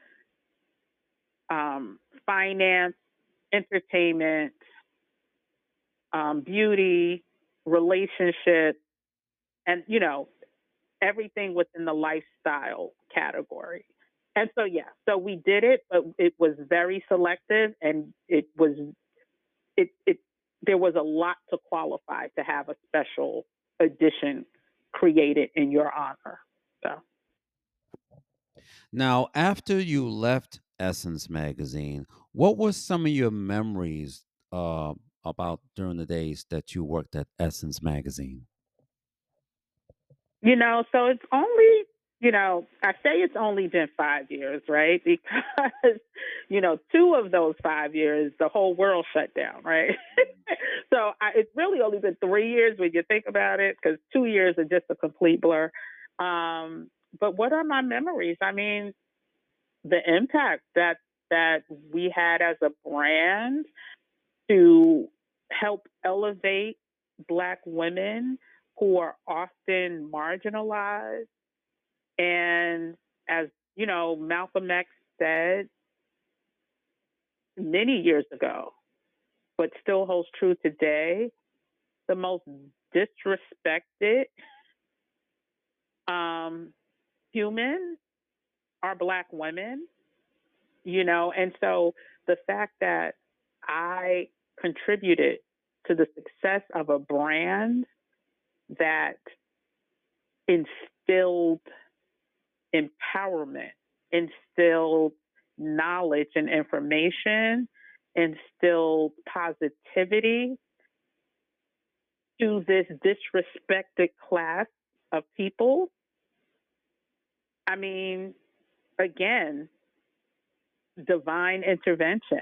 um, finance, entertainment, um, beauty, relationships, and, you know, everything within the lifestyle category. And so, yeah, so we did it, but it was very selective, and it was, it, it, there was a lot to qualify to have a special edition created in your honor. So. Now, after you left Essence Magazine, what were some of your memories uh, about during the days that you worked at Essence Magazine? You know, so it's only, you know, I say it's only been five years, right? Because, you know, two of those five years, the whole world shut down, right? So I, it's really only been three years when you think about it, because two years are just a complete blur. Um, but what are my memories? I mean, the impact that that we had as a brand to help elevate Black women who are often marginalized. And as, you know, Malcolm X said many years ago, but still holds true today, the most disrespected um, human are Black women, you know, and so the fact that I contributed to the success of a brand that instilled empowerment, instilled knowledge and information, instilled positivity to this disrespected class of people. I mean, again, divine intervention.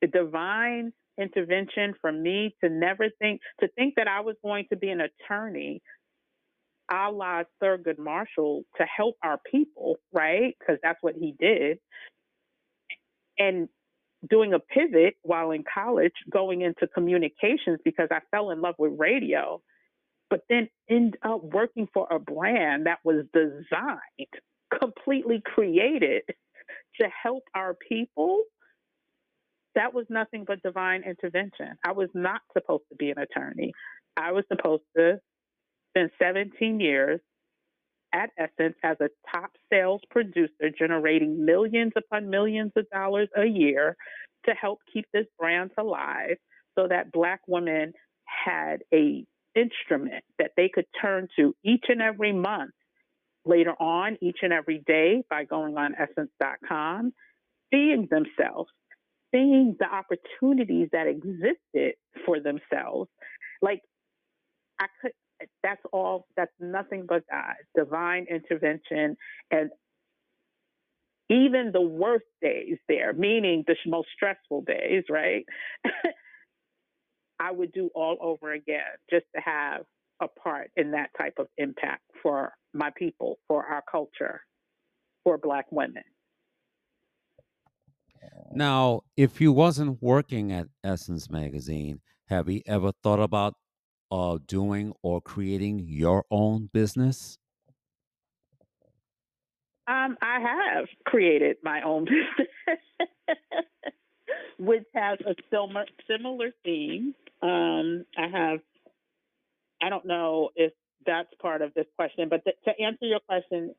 The divine intervention for me to never think, to think that I was going to be an attorney a la Thurgood Marshall to help our people, right? Because that's what he did. And doing a pivot while in college, going into communications because I fell in love with radio, but then end up working for a brand that was designed, completely created to help our people. That was nothing but divine intervention. I was not supposed to be an attorney. I was supposed to spend seventeen years at Essence as a top sales producer, generating millions upon millions of dollars a year to help keep this brand alive so that Black women had a instrument that they could turn to each and every month, later on, each and every day, by going on essence dot com, seeing themselves, seeing the opportunities that existed for themselves. Like, I could, that's all, that's nothing but God, divine intervention. And even the worst days there, meaning the most stressful days, right? I would do all over again just to have a part in that type of impact for my people, for our culture, for Black women. Now, if you wasn't working at Essence Magazine, have you ever thought about uh, doing or creating your own business? Um, I have created my own business, which has a similar similar theme. Um, I have, I don't know if that's part of this question, but th- to answer your question,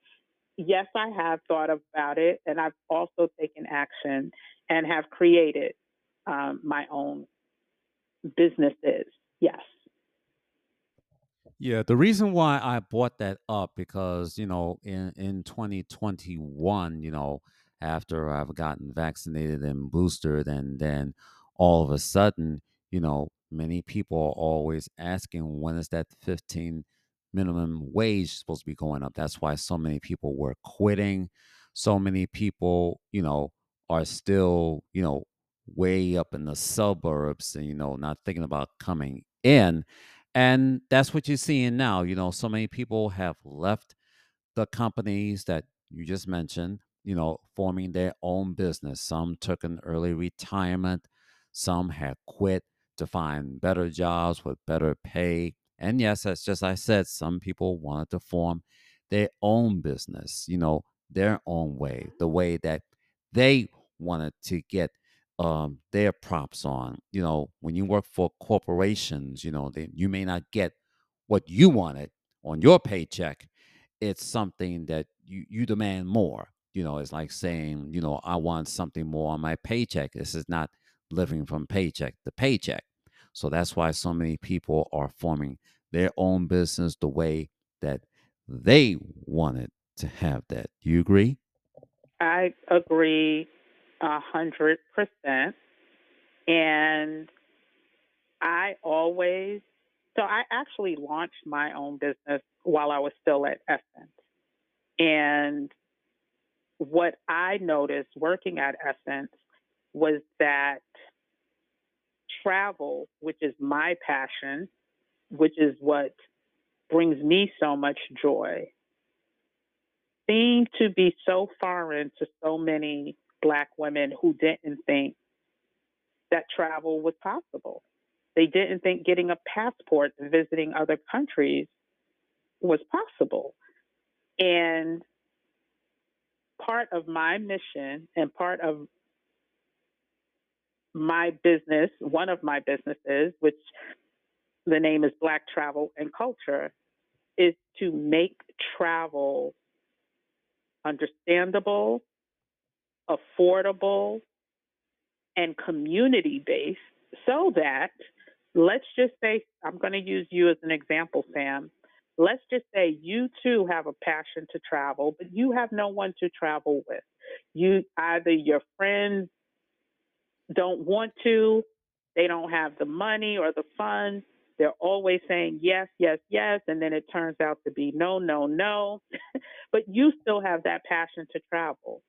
yes, I have thought about it, and I've also taken action and have created um, my own businesses. Yes. Yeah, the reason why I brought that up, because, you know, in, in twenty twenty-one, you know, after I've gotten vaccinated and boosted, and then all of a sudden, you know, many people are always asking, when is that fifteen minimum wage supposed to be going up? That's why so many people were quitting. So many people, you know, are still, you know, way up in the suburbs and, you know, not thinking about coming in. And that's what you're seeing now. You know, so many people have left the companies that you just mentioned, you know, forming their own business. Some took an early retirement. Some have quit to find better jobs with better pay. And yes, that's just, I said, some people wanted to form their own business, you know, their own way, the way that they wanted to get um, their props on. You know, when you work for corporations, you know, they, you may not get what you wanted on your paycheck. It's something that you, you demand more. You know, it's like saying, you know, I want something more on my paycheck. This is not living from paycheck to paycheck. So that's why so many people are forming their own business the way that they wanted to have that. Do you agree? I agree a hundred percent. And I always, so I actually launched my own business while I was still at Essence. And what I noticed working at Essence was that travel, which is my passion, which is what brings me so much joy, seemed to be so foreign to so many Black women who didn't think that travel was possible. They didn't think getting a passport and visiting other countries was possible. And part of my mission and part of my business, one of my businesses, which the name is Black Travel and Culture, is to make travel understandable, affordable, and community-based, so that, let's just say, I'm going to use you as an example, Sam. Let's just say you too have a passion to travel, but you have no one to travel with. You, either your friends don't want to, they don't have the money or the funds. They're always saying yes, yes, yes, and then it turns out to be no, no, no. But you still have that passion to travel.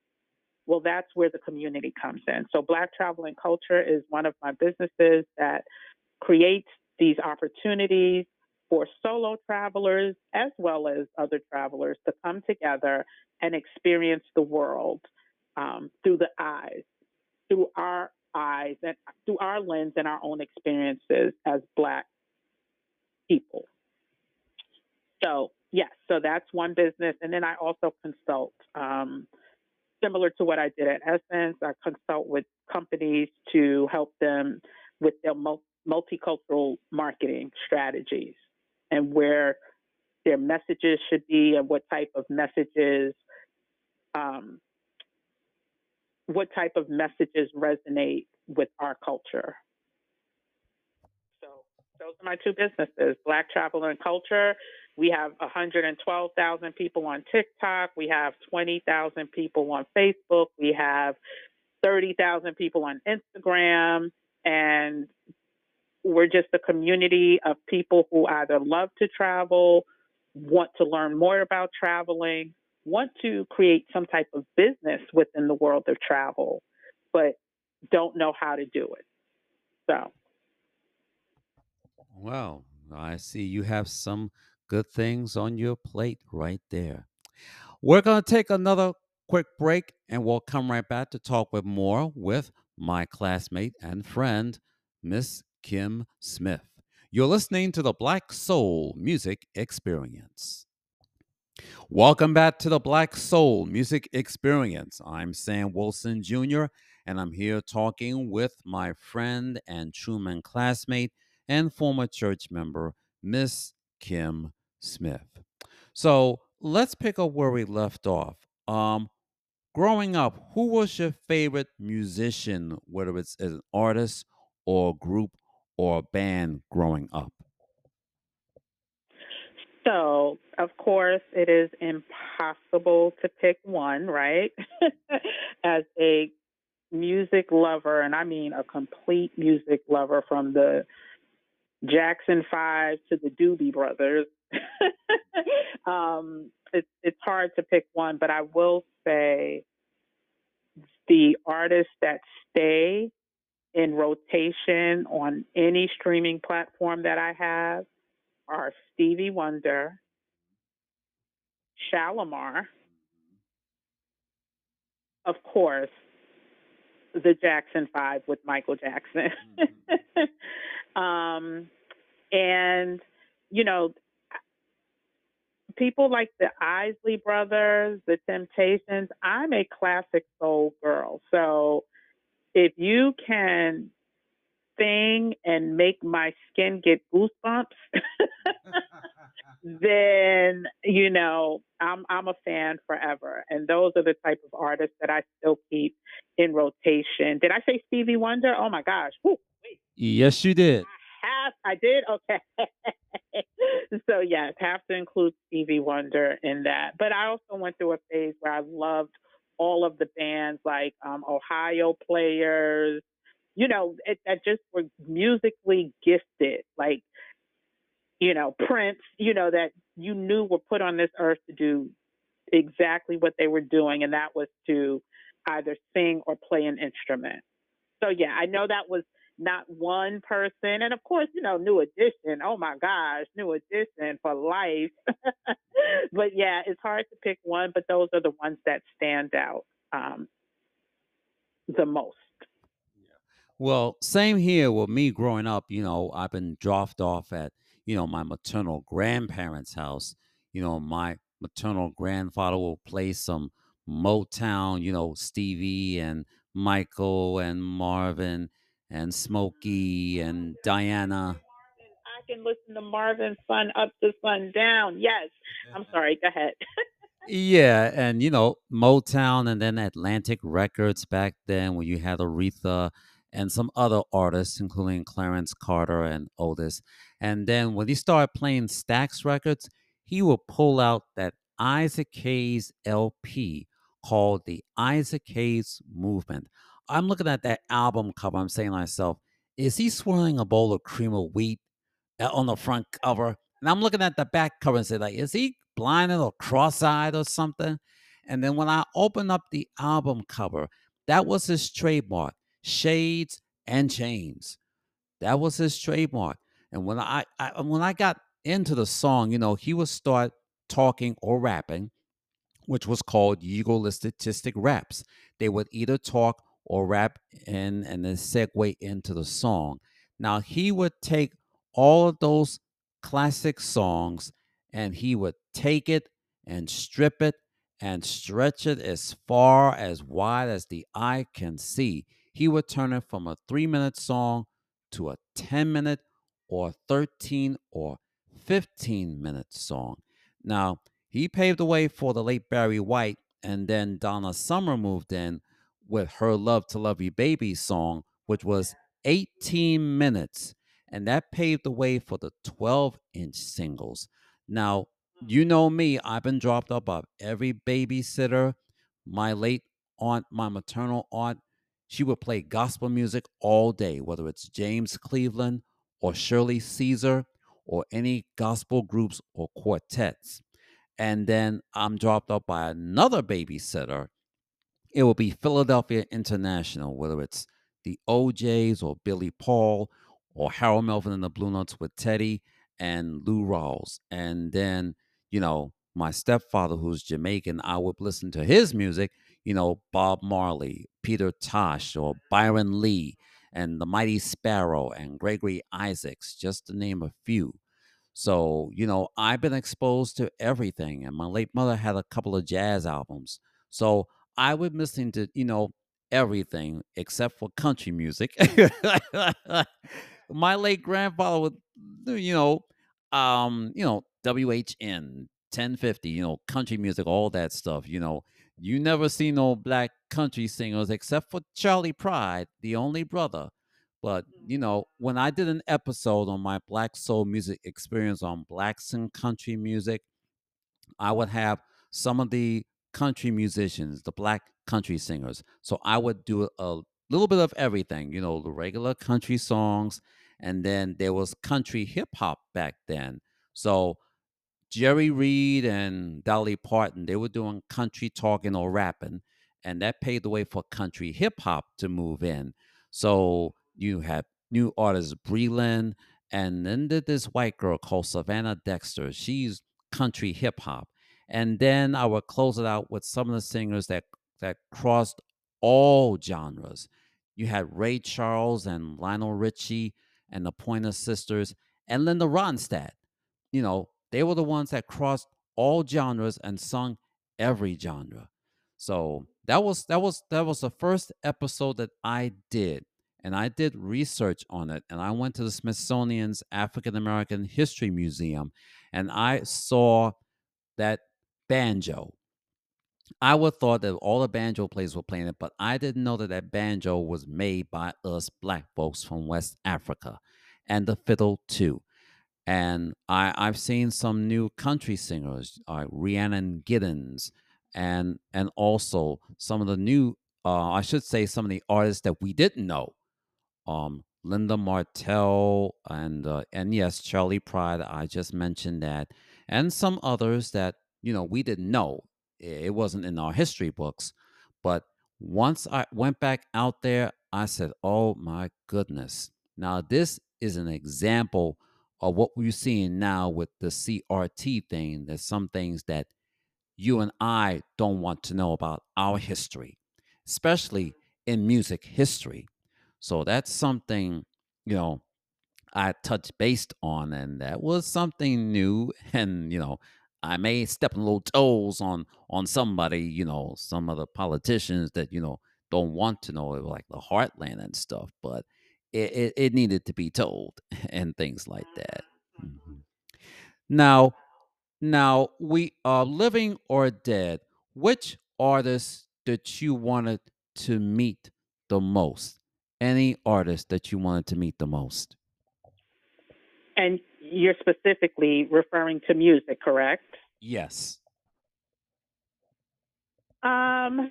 Well, that's where the community comes in. So Black Travel and Culture is one of my businesses that creates these opportunities for solo travelers as well as other travelers to come together and experience the world um, through the eyes, through our eyes and through our lens and our own experiences as Black people. So yes, so that's one business. And then I also consult, um, similar to what I did at Essence, I consult with companies to help them with their mul- multicultural marketing strategies and where their messages should be and what type of messages, um, what type of messages resonate with our culture. So those those are my two businesses, Black Travel and Culture. We have one hundred twelve thousand people on TikTok. We have twenty thousand people on Facebook. We have thirty thousand people on Instagram. And we're just a community of people who either love to travel, want to learn more about traveling, want to create some type of business within the world of travel, but don't know how to do it. So. Well, I see you have some good things on your plate right there. We're going to take another quick break and we'll come right back to talk with more with my classmate and friend, Miss Kim Smith. You're listening to the Black Soul Music Experience. Welcome back to the Black Soul Music Experience. I'm Sam Wilson Junior, and I'm here talking with my friend and Truman classmate and former church member, Miss Kim Smith. So let's pick up where we left off. Um, growing up, who was your favorite musician, whether it's an artist or a group or a band growing up? So, of course, it is impossible to pick one, right? As a music lover, and I mean a complete music lover, from the Jackson Five to the Doobie Brothers, um, it, it's hard to pick one, but I will say the artists that stay in rotation on any streaming platform that I have are Stevie Wonder, Shalimar, of course, the Jackson Five with Michael Jackson. Mm-hmm. um, and, you know, people like the Isley Brothers, the Temptations. I'm a classic soul girl. So if you can sing and make my skin get goosebumps, then, you know, I'm I'm a fan forever. And those are the type of artists that I still keep in rotation. Did I say Stevie Wonder? Oh, my gosh. Woo, yes, you did. I, have, I did? Okay. So, yes, have to include Stevie Wonder in that. But I also went through a phase where I loved all of the bands, like um, Ohio Players, you know, it, that just were musically gifted, like, you know, Prince, you know, that you knew were put on this earth to do exactly what they were doing, and that was to either sing or play an instrument. So, yeah, I know that was not one person. And, of course, you know, New Edition. Oh, my gosh, New Edition for life. But, yeah, it's hard to pick one, but those are the ones that stand out um, the most. Well, same here with me growing up. You know, I've been dropped off at, you know, my maternal grandparents' house. You know, my maternal grandfather will play some Motown, you know, Stevie and Michael and Marvin and Smokey and Diana. I can listen to Marvin Sun Up to Sun Down. Yes. I'm sorry. Go ahead. Yeah. And, you know, Motown and then Atlantic Records back then when you had Aretha and some other artists, including Clarence Carter and Otis. And then when he started playing Stax Records, he would pull out that Isaac Hayes L P called the Isaac Hayes Movement. I'm looking at that album cover. I'm saying to myself, is he swirling a bowl of cream of wheat on the front cover? And I'm looking at the back cover and say, like, is he blinded or cross-eyed or something? And then when I open up the album cover, that was his trademark. Shades and Chains. That was his trademark. And when I, I when I got into the song, you know, he would start talking or rapping, which was called egolistic raps. They would either talk or rap and and then segue into the song. Now he would take all of those classic songs and he would take it and strip it and stretch it as far as wide as the eye can see. He would turn it from a three-minute song to a ten-minute or thirteen or fifteen-minute song. Now, he paved the way for the late Barry White, and then Donna Summer moved in with her Love to Love You Baby song, which was eighteen minutes. And that paved the way for the twelve inch singles. Now, you know me, I've been dropped up by every babysitter. My late aunt, my maternal aunt, she would play gospel music all day, whether it's James Cleveland or Shirley Caesar or any gospel groups or quartets. And then I'm dropped up by another babysitter. It will be Philadelphia International, whether it's the O Js or Billy Paul or Harold Melvin and the Blue Notes with Teddy and Lou Rawls. And then, you know, my stepfather, who's Jamaican, I would listen to his music, you know, Bob Marley, Peter Tosh, or Byron Lee, and the Mighty Sparrow, and Gregory Isaacs, just to name a few. So, you know, I've been exposed to everything. And my late mother had a couple of jazz albums. So I would listen to, you know, everything except for country music. My late grandfather would, you know, um, you know, W H N ten fifty, you know, country music, all that stuff. You know, you never see no black country singers except for Charlie Pride, the only brother. But, you know, when I did an episode on my Black Soul Music experience on Blacks and Country Music, I would have some of the country musicians, the black country singers. So I would do a little bit of everything, you know, the regular country songs. And then there was country hip hop back then. So Jerry Reed and Dolly Parton, they were doing country talking or rapping. And that paved the way for country hip hop to move in. So you have new artists, Breland, and then did this white girl called Savannah Dexter. She's country hip hop. And then I would close it out with some of the singers that, that crossed all genres. You had Ray Charles and Lionel Richie and the Pointer Sisters and Linda Ronstadt. You know, they were the ones that crossed all genres and sung every genre. So that was, that was, that was the first episode that I did. And I did research on it, and I went to the Smithsonian's African American History Museum, and I saw that banjo. I would thought that all the banjo players were playing it, but I didn't know that that banjo was made by us black folks from West Africa, and the fiddle too. And I, I've seen some new country singers, uh, Rhiannon Giddens, and, and also some of the new, uh, I should say some of the artists that we didn't know. Um, Linda Martell and uh, and yes, Charlie Pride, I just mentioned that, and some others that, you know, we didn't know. It wasn't in our history books. But once I went back out there, I said, oh my goodness. Now this is an example of what we're seeing now with the C R T thing. There's some things that you and I don't want to know about our history, especially in music history. So that's something, you know, I touched based on, and that was something new. And, you know, I may step on little toes on on somebody, you know, some of the politicians that, you know, don't want to know, like the heartland and stuff, but it, it, it needed to be told and things like that. Mm-hmm. Now, now we are living or dead. Which artists that you wanted to meet the most? Any artist that you wanted to meet the most? And you're specifically referring to music, correct? Yes. Um.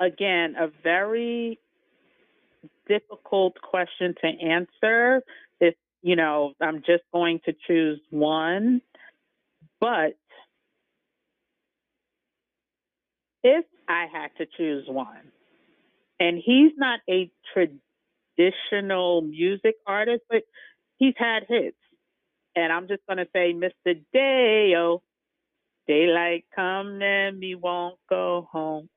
Again, a very difficult question to answer. If, you know, I'm just going to choose one. But if I had to choose one, and he's not a traditional music artist, but he's had hits. And I'm just going to say, Mister Deo, daylight come and me won't go home.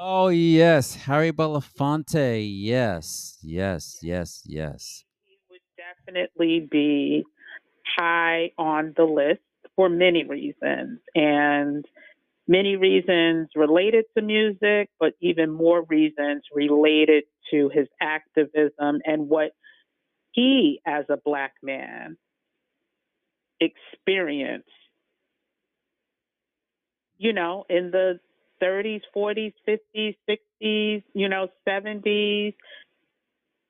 Oh, yes. Harry Belafonte. Yes, yes, yes, yes. He would definitely be high on the list for many reasons. And many reasons related to music, but even more reasons related to his activism and what he, as a black man, experienced, you know, in the thirties, forties, fifties, sixties, you know, seventies.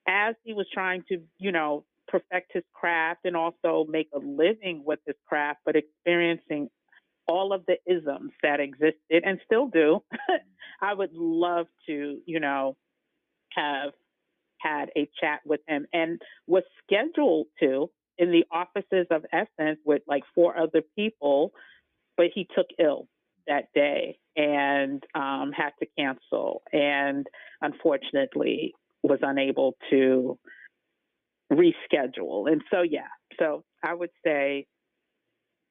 as he was trying to, you know, perfect his craft and also make a living with his craft, but experiencing all of the isms that existed and still do, I would love to, you know, have had a chat with him, and was scheduled to in the offices of Essence with like four other people, but he took ill that day and um, had to cancel, and unfortunately was unable to reschedule. And so, yeah, so I would say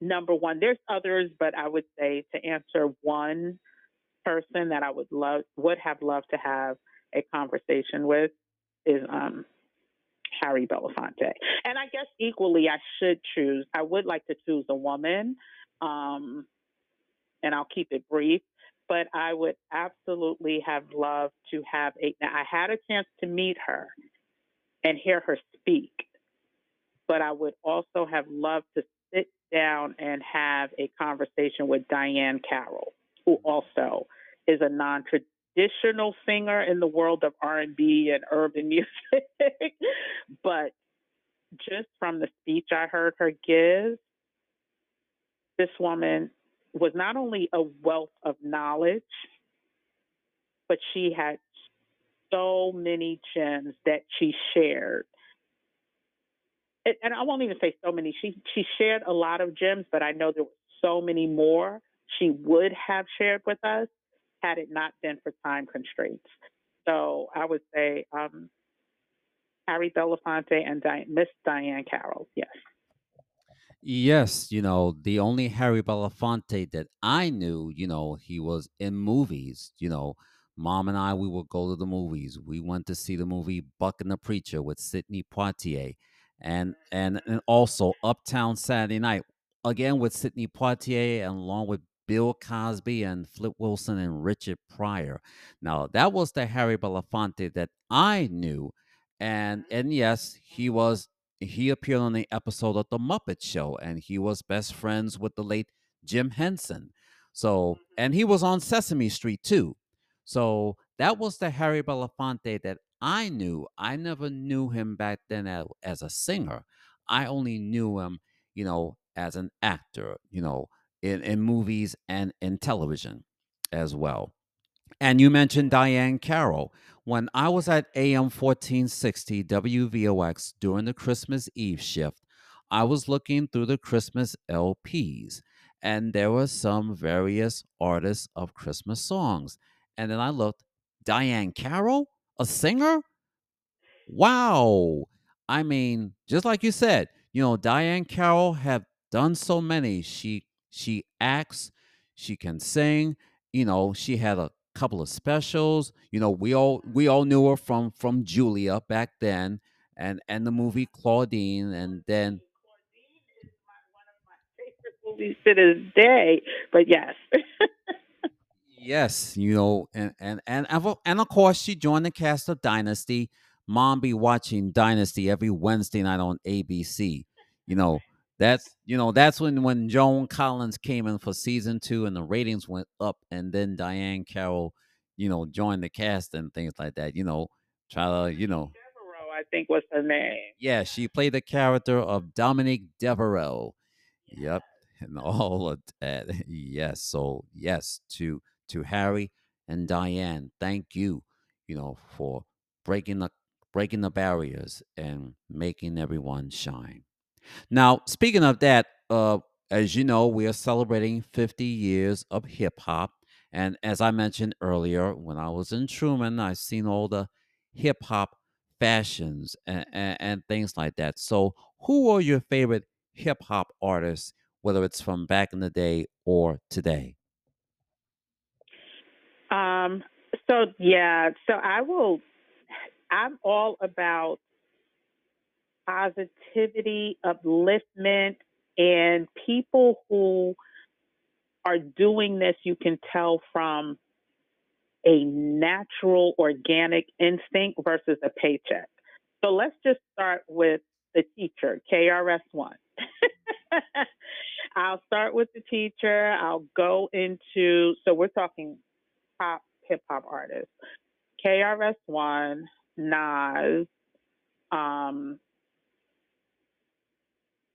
number one, there's others, but I would say to answer one person that I would love, would have loved to have a conversation with is um, Harry Belafonte. And I guess equally I should choose, I would like to choose a woman, um, and I'll keep it brief, but I would absolutely have loved to have a, now I had a chance to meet her and hear her speak, but I would also have loved to sit down and have a conversation with Diahann Carroll, who also is a non-traditional singer in the world of R and B and urban music. But just from the speech I heard her give, this woman was not only a wealth of knowledge, but she had so many gems that she shared. And, and I won't even say so many. She she shared a lot of gems, but I know there were so many more she would have shared with us had it not been for time constraints. So I would say um, Harry Belafonte and Di- Miss Diahann Carroll, yes. Yes, you know, the only Harry Belafonte that I knew, you know, he was in movies. You know, Mom and I, we would go to the movies. We went to see the movie Buck and the Preacher with Sidney Poitier, and and, and also Uptown Saturday Night, again with Sidney Poitier, and along with Bill Cosby and Flip Wilson and Richard Pryor. Now, that was the Harry Belafonte that I knew, and and yes, he was. He appeared on the episode of The Muppet Show, and he was best friends with the late Jim Henson. So, and he was on Sesame Street too. So that was the Harry Belafonte that I knew. I never knew him back then as, as a singer. I only knew him, you know, as an actor, you know, in, in movies and in television as well. And you mentioned Diahann Carroll. When I was at A M fourteen sixty W V O X during the Christmas Eve shift, I was looking through the Christmas L Ps, and there were some various artists of Christmas songs. And then I looked, Diahann Carroll, a singer? Wow. I mean, just like you said, you know, Diahann Carroll have done so many. She she acts, she can sing, you know, she had a couple of specials. You know, we all we all knew her from from Julia back then, and and the movie Claudine, and then Claudine is my, one of my favorite movies to this day. But yes, yes, you know, and and and and of course she joined the cast of Dynasty. Mom be watching Dynasty every Wednesday night on A B C. You know, that's you know that's when when Joan Collins came in for season two and the ratings went up, and then Diahann Carroll, you know, joined the cast and things like that. You know, try to you know. Devereaux, I think, was her name. Yeah, she played the character of Dominique Devereaux. Yeah. Yep, and all of that. Yes, so yes to to Harry and Diahann. Thank you, you know, for breaking the breaking the barriers and making everyone shine. Now, speaking of that, uh, as you know, we are celebrating fifty years of hip-hop. And as I mentioned earlier, when I was in Truman, I've seen all the hip-hop fashions and, and, and things like that. So who are your favorite hip-hop artists, whether it's from back in the day or today? Um. So, yeah, so I will, I'm all about positivity, upliftment, and people who are doing this, you can tell from a natural, organic instinct versus a paycheck. So let's just start with the teacher, K R S One. I'll start with the teacher. I'll go into, so we're talking pop, hip hop artists. K R S One, Nas, um,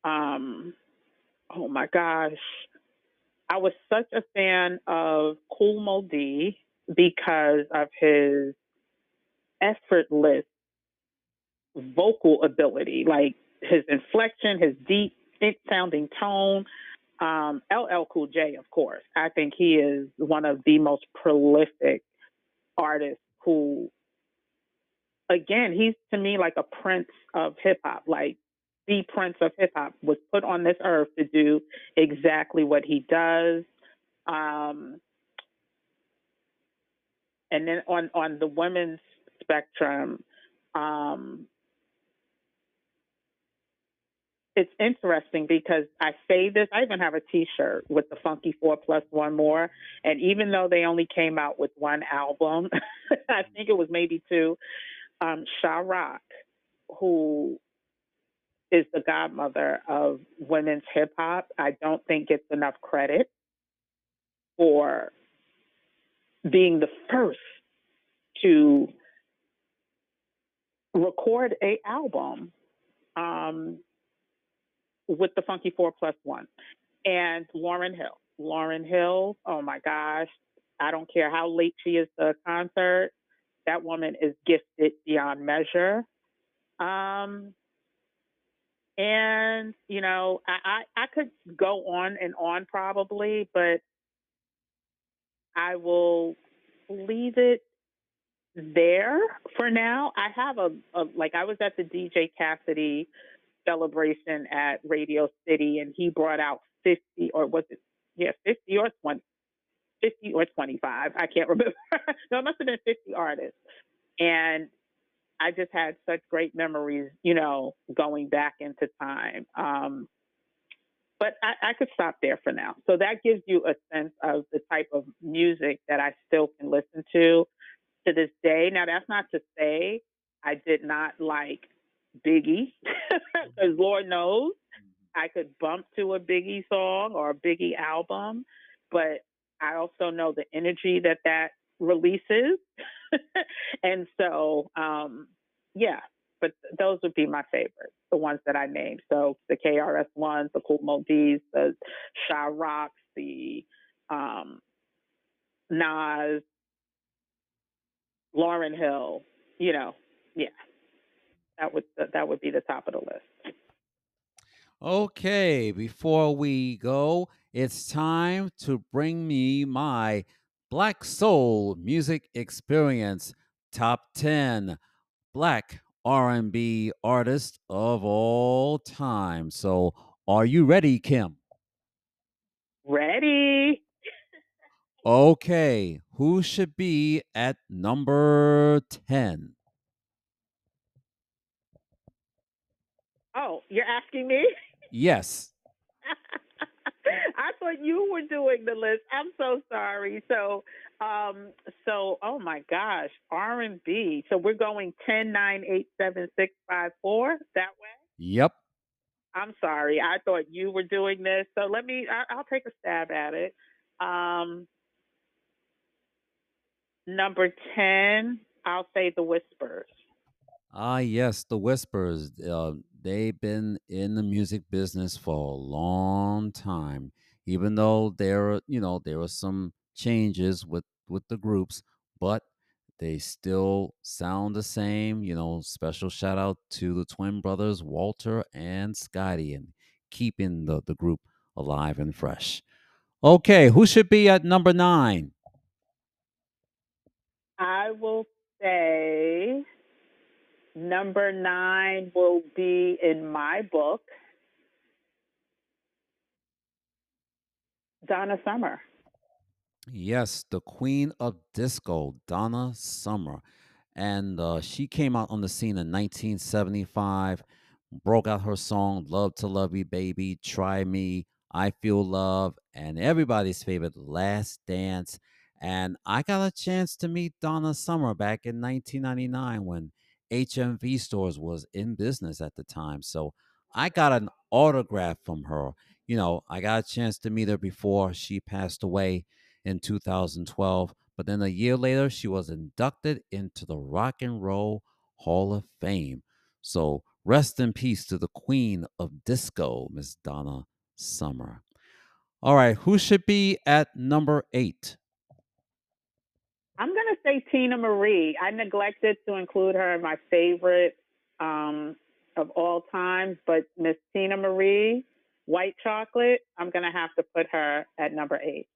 um, oh my gosh, I was such a fan of Kool Moe Dee because of his effortless vocal ability, like his inflection, his deep, thick sounding tone. Um, L L Cool J, of course. I think he is one of the most prolific artists who, again, he's to me like a prince of hip hop, like the prince of hip hop was put on this earth to do exactly what he does. Um, and then on, on the women's spectrum, um, it's interesting because I say this, I even have a t-shirt with the Funky Four Plus One More. And even though they only came out with one album, I think it was maybe two, um, Sha Rock, who is the godmother of women's hip hop, I don't think gets enough credit for being the first to record a album, um, with the Funky Four Plus One. And Lauryn Hill. Lauryn Hill, oh my gosh, I don't care how late she is to a concert, that woman is gifted beyond measure. Um, and, you know, I, I, I could go on and on probably, but I will leave it there for now. I have a, a like, I was at the D J Cassidy celebration at Radio City, and he brought out fifty, or was it, yeah, fifty or twenty, fifty or twenty-five, I can't remember. No, it must have been fifty artists. And I just had such great memories, you know, going back into time. Um, but I, I could stop there for now. So that gives you a sense of the type of music that I still can listen to to this day. Now, that's not to say I did not like Biggie, because Lord knows I could bump to a Biggie song or a Biggie album, but I also know the energy that that releases. And so, um, yeah, but those would be my favorites, the ones that I named. So the K R S Ones, the Kool Moe Dees, the Sha Rocks, the um, Nas, Lauryn Hill, you know, yeah. That would that would be the top of the list. Okay, before we go, it's time to bring me my Black Soul Music Experience Top ten Black R and B Artists of All Time. So are you ready, Kim? Ready. Okay, who should be at number ten? Oh, you're asking me? Yes. I thought you were doing the list. I'm so sorry. So, um, so oh my gosh, R and B. So we're going ten, nine, eight, seven, six, five, four. That way. Yep. I'm sorry. I thought you were doing this. So let me. I, I'll take a stab at it. Um, number ten. I'll say the Whispers. Ah, yes, the Whispers. Uh, they've been in the music business for a long time, even though there are, you know, there were some changes with, with the groups, but they still sound the same. You know, special shout out to the twin brothers, Walter and Scotty, and keeping the, the group alive and fresh. Okay, who should be at number nine? I will say... Number nine will be, in my book, Donna Summer. Yes, the queen of disco, Donna Summer. And uh, she came out on the scene in nineteen seventy-five, broke out her song, Love to Love You Baby, Try Me, I Feel Love, and everybody's favorite, Last Dance. And I got a chance to meet Donna Summer back in nineteen ninety-nine when H M V Stores was in business at the time. So I got an autograph from her. You know, I got a chance to meet her before she passed away in two thousand twelve. But then a year later, she was inducted into the Rock and Roll Hall of Fame. So rest in peace to the queen of disco, Miss Donna Summer. All right, who should be at number eight? I'm going to say Teena Marie. I neglected to include her in my favorite um, of all time, but Miss Teena Marie, White Chocolate, I'm going to have to put her at number eight.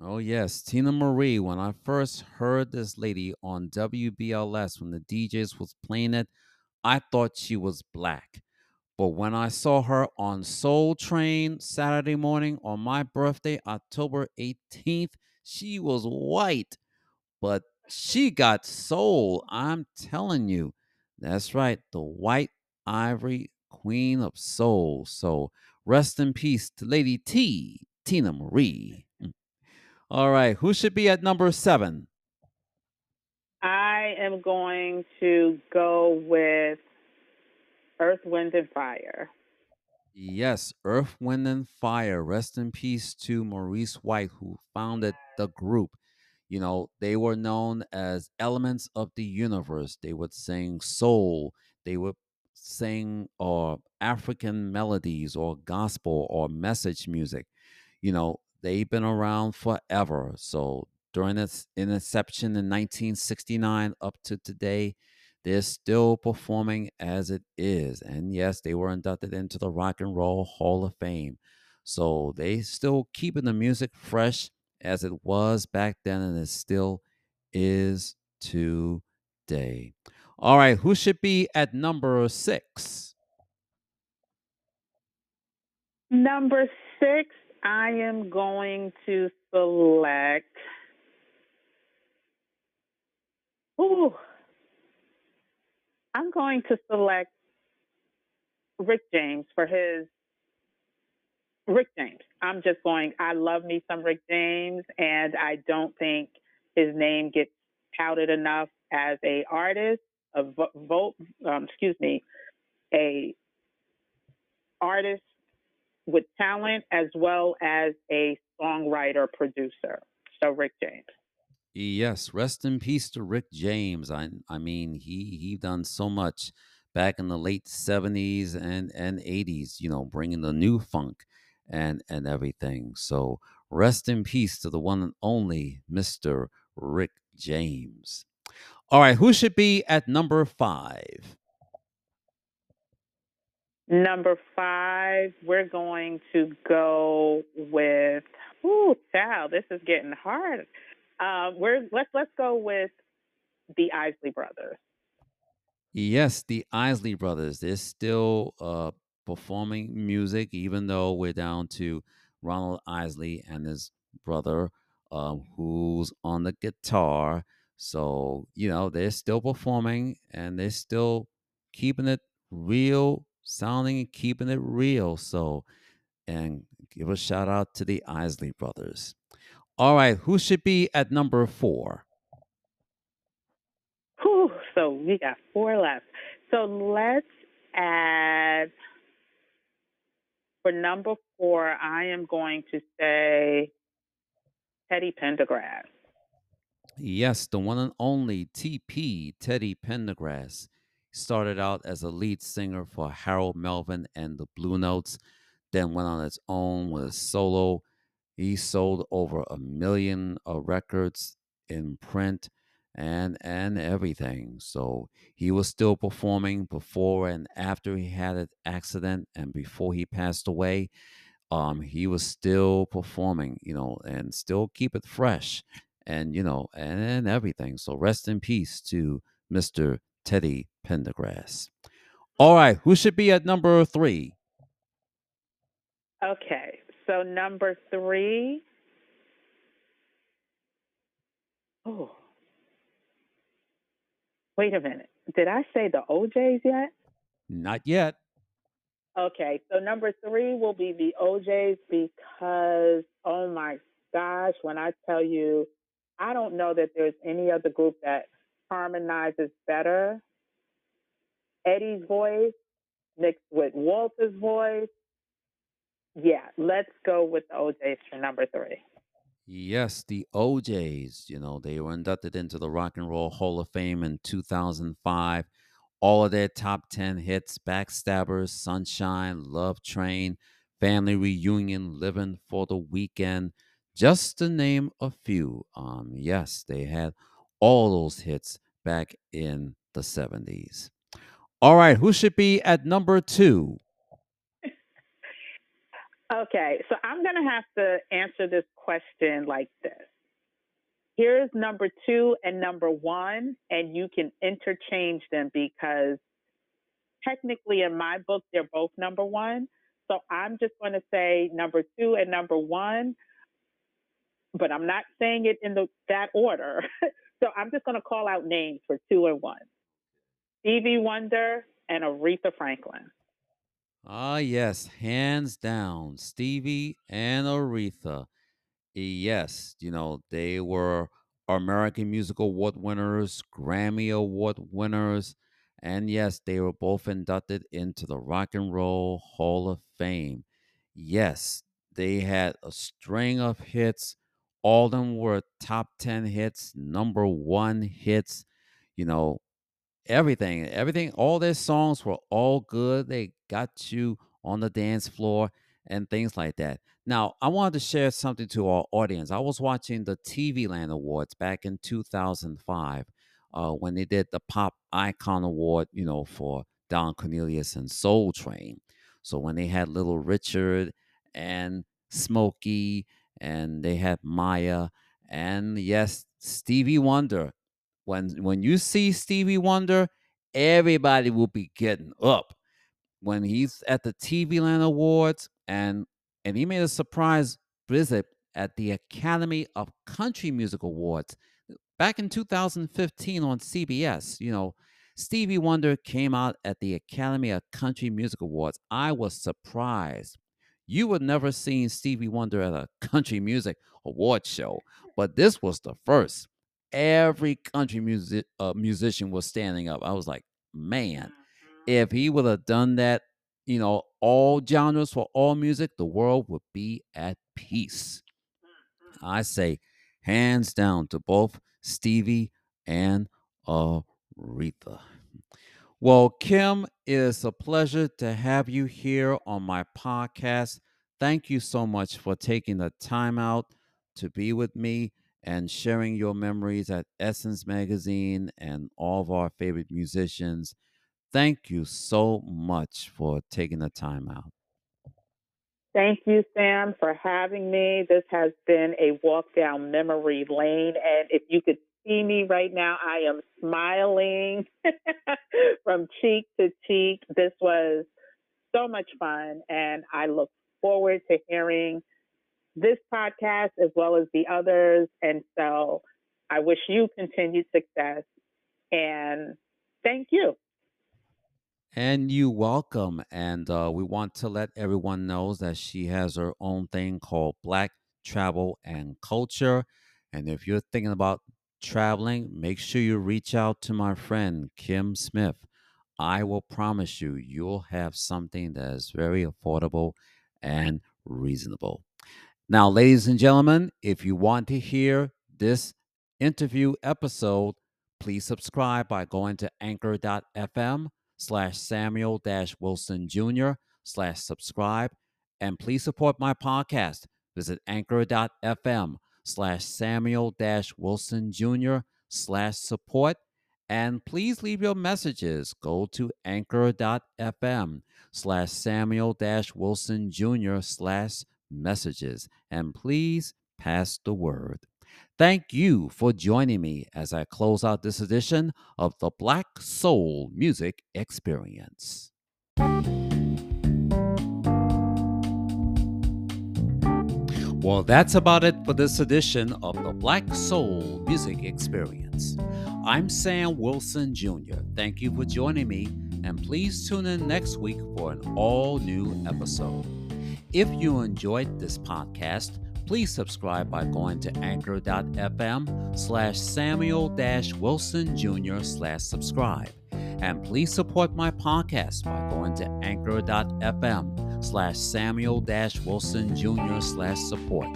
Oh, yes, Teena Marie. When I first heard this lady on W B L S, when the D Js was playing it, I thought she was black. But when I saw her on Soul Train Saturday morning on my birthday, October eighteenth, she was white. But she got soul, I'm telling you. That's right, the White Ivory Queen of Soul. So rest in peace to Lady T, Teena Marie. All right, who should be at number seven? I am going to go with Earth, Wind, and Fire. Yes, Earth, Wind, and Fire. Rest in peace to Maurice White, who founded the group. You know, they were known as elements of the universe. They would sing soul. They would sing uh, African melodies or gospel or message music. You know, they've been around forever. So during its inception in nineteen sixty-nine up to today, they're still performing as it is. And yes, they were inducted into the Rock and Roll Hall of Fame. So they still keeping the music fresh as it was back then, and it still is today. All right, who should be at number six? Number six, I am going to select... Ooh, I'm going to select Rick James for his... Rick James. I'm just going, I love me some Rick James, and I don't think his name gets touted enough as a artist, a vote, um, excuse me, a artist with talent as well as a songwriter producer. So Rick James. Yes, rest in peace to Rick James. I I mean, he he done so much back in the late seventies and and eighties. You know, bringing the new funk and and everything. So rest in peace to the one and only Mister Rick James. All right, who should be at number five? Number five, we're going to go with, ooh, child, this is getting hard. Uh, we're let's let's go with the Isley Brothers. Yes, the Isley Brothers. They're still uh performing music, even though we're down to Ronald Isley and his brother, um, who's on the guitar. So, you know, they're still performing and they're still keeping it real, sounding and keeping it real. So, and give a shout out to the Isley Brothers. All right, who should be at number four? Whew, so we got four left. So let's add... For number four, I am going to say Teddy Pendergrass. Yes, the one and only T P, Teddy Pendergrass, started out as a lead singer for Harold Melvin and the Blue Notes, then went on his own with a solo. He sold over a million uh, records in print and and everything. So he was still performing before and after he had an accident, and before he passed away, um he was still performing, you know, and still keep it fresh, and you know, and, and everything. So rest in peace to Mister Teddy Pendergrass. All right, who should be at number three? Okay, so number three. Oh. Wait a minute. Did I say the O Js yet? Not yet. Okay. So number three will be the O Js because, oh my gosh, when I tell you, I don't know that there's any other group that harmonizes better. Eddie's voice mixed with Walter's voice. Yeah, let's go with the O Js for number three. Yes, the O Js, you know, they were inducted into the Rock and Roll Hall of Fame in two thousand five all of their top ten hits, Backstabbers, Sunshine, Love Train, Family Reunion, Living for the Weekend, just to name a few. Um, yes, they had all those hits back in the seventies. All right, who should be at number two? Okay, so I'm going to have to answer this question like this. Here's number two and number one, and you can interchange them because technically in my book, they're both number one. So I'm just going to say number two and number one, but I'm not saying it in the, that order. So I'm just going to call out names for two and one. Stevie Wonder and Aretha Franklin. Ah, yes, hands down, Stevie and Aretha. Yes, you know, they were American Music Award winners, Grammy Award winners, and yes, they were both inducted into the Rock and Roll Hall of Fame. Yes, they had a string of hits. All of them were top ten hits, number one hits, you know, everything, everything. All their songs were all good. They got you on the dance floor and things like that. Now, I wanted to share something to our audience. I was watching the T V Land Awards back in two thousand five uh, when they did the Pop Icon Award, you know, for Don Cornelius and Soul Train. So when they had Little Richard and Smokey, and they had Maya, and yes, Stevie Wonder. When when you see Stevie Wonder, everybody will be getting up. When he's at the T V Land Awards, and and he made a surprise visit at the Academy of Country Music Awards back in two thousand fifteen on C B S. You know, Stevie Wonder came out at the Academy of Country Music Awards. I was surprised. You would never seen Stevie Wonder at a country music award show, but this was the first. Every country music uh, musician was standing up. I was like, man, if he would have done that, you know, all genres for all music, the world would be at peace. I say hands down to both Stevie and Aretha. Well, Kim, it is a pleasure to have you here on my podcast. Thank you so much for taking the time out to be with me and sharing your memories at Essence Magazine and all of our favorite musicians. Thank you so much for taking the time out. Thank you, Sam, for having me. This has been a walk down memory lane. And if you could see me right now, I am smiling from cheek to cheek. This was so much fun. And I look forward to hearing this podcast as well as the others. And so I wish you continued success. And thank you. And you welcome. And uh, we want to let everyone know that she has her own thing called Black Travel and Culture. And if you're thinking about traveling, make sure you reach out to my friend, Kim Smith. I will promise you, you'll have something that is very affordable and reasonable. Now, ladies and gentlemen, if you want to hear this interview episode, please subscribe by going to anchor dot f m slash Samuel dash Wilson Junior slash subscribe. And please support my podcast. Visit anchor dot f m slash Samuel dash Wilson Junior slash support. And please leave your messages. Go to anchor dot f m slash Samuel dash Wilson Junior slash messages, and please pass the word. Thank you for joining me as I close out this edition of the Black Soul Music Experience. Well, that's about it for this edition of the Black Soul Music Experience. I'm Sam Wilson Junior Thank you for joining me, and please tune in next week for an all-new episode. If you enjoyed this podcast, please subscribe by going to anchor dot f m slash Samuel dash Wilson Junior slash subscribe. And please support my podcast by going to anchor dot f m slash Samuel dash Wilson Junior slash support.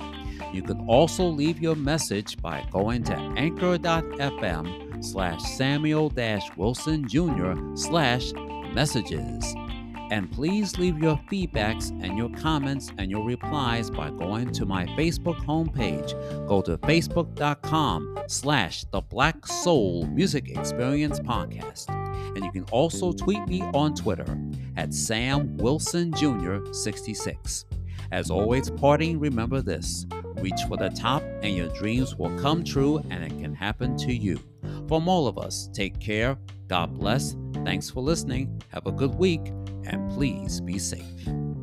You can also leave your message by going to anchor dot f m slash Samuel dash Wilson Jr. slash messages. And please leave your feedbacks and your comments and your replies by going to my Facebook homepage. Go to facebook.com slash the Black Soul Music Experience Podcast. And you can also tweet me on Twitter at Sam Wilson Junior sixty-six. As always, parting, remember this. Reach for the top and your dreams will come true, and it can happen to you. From all of us, take care. God bless. Thanks for listening. Have a good week. And please be safe.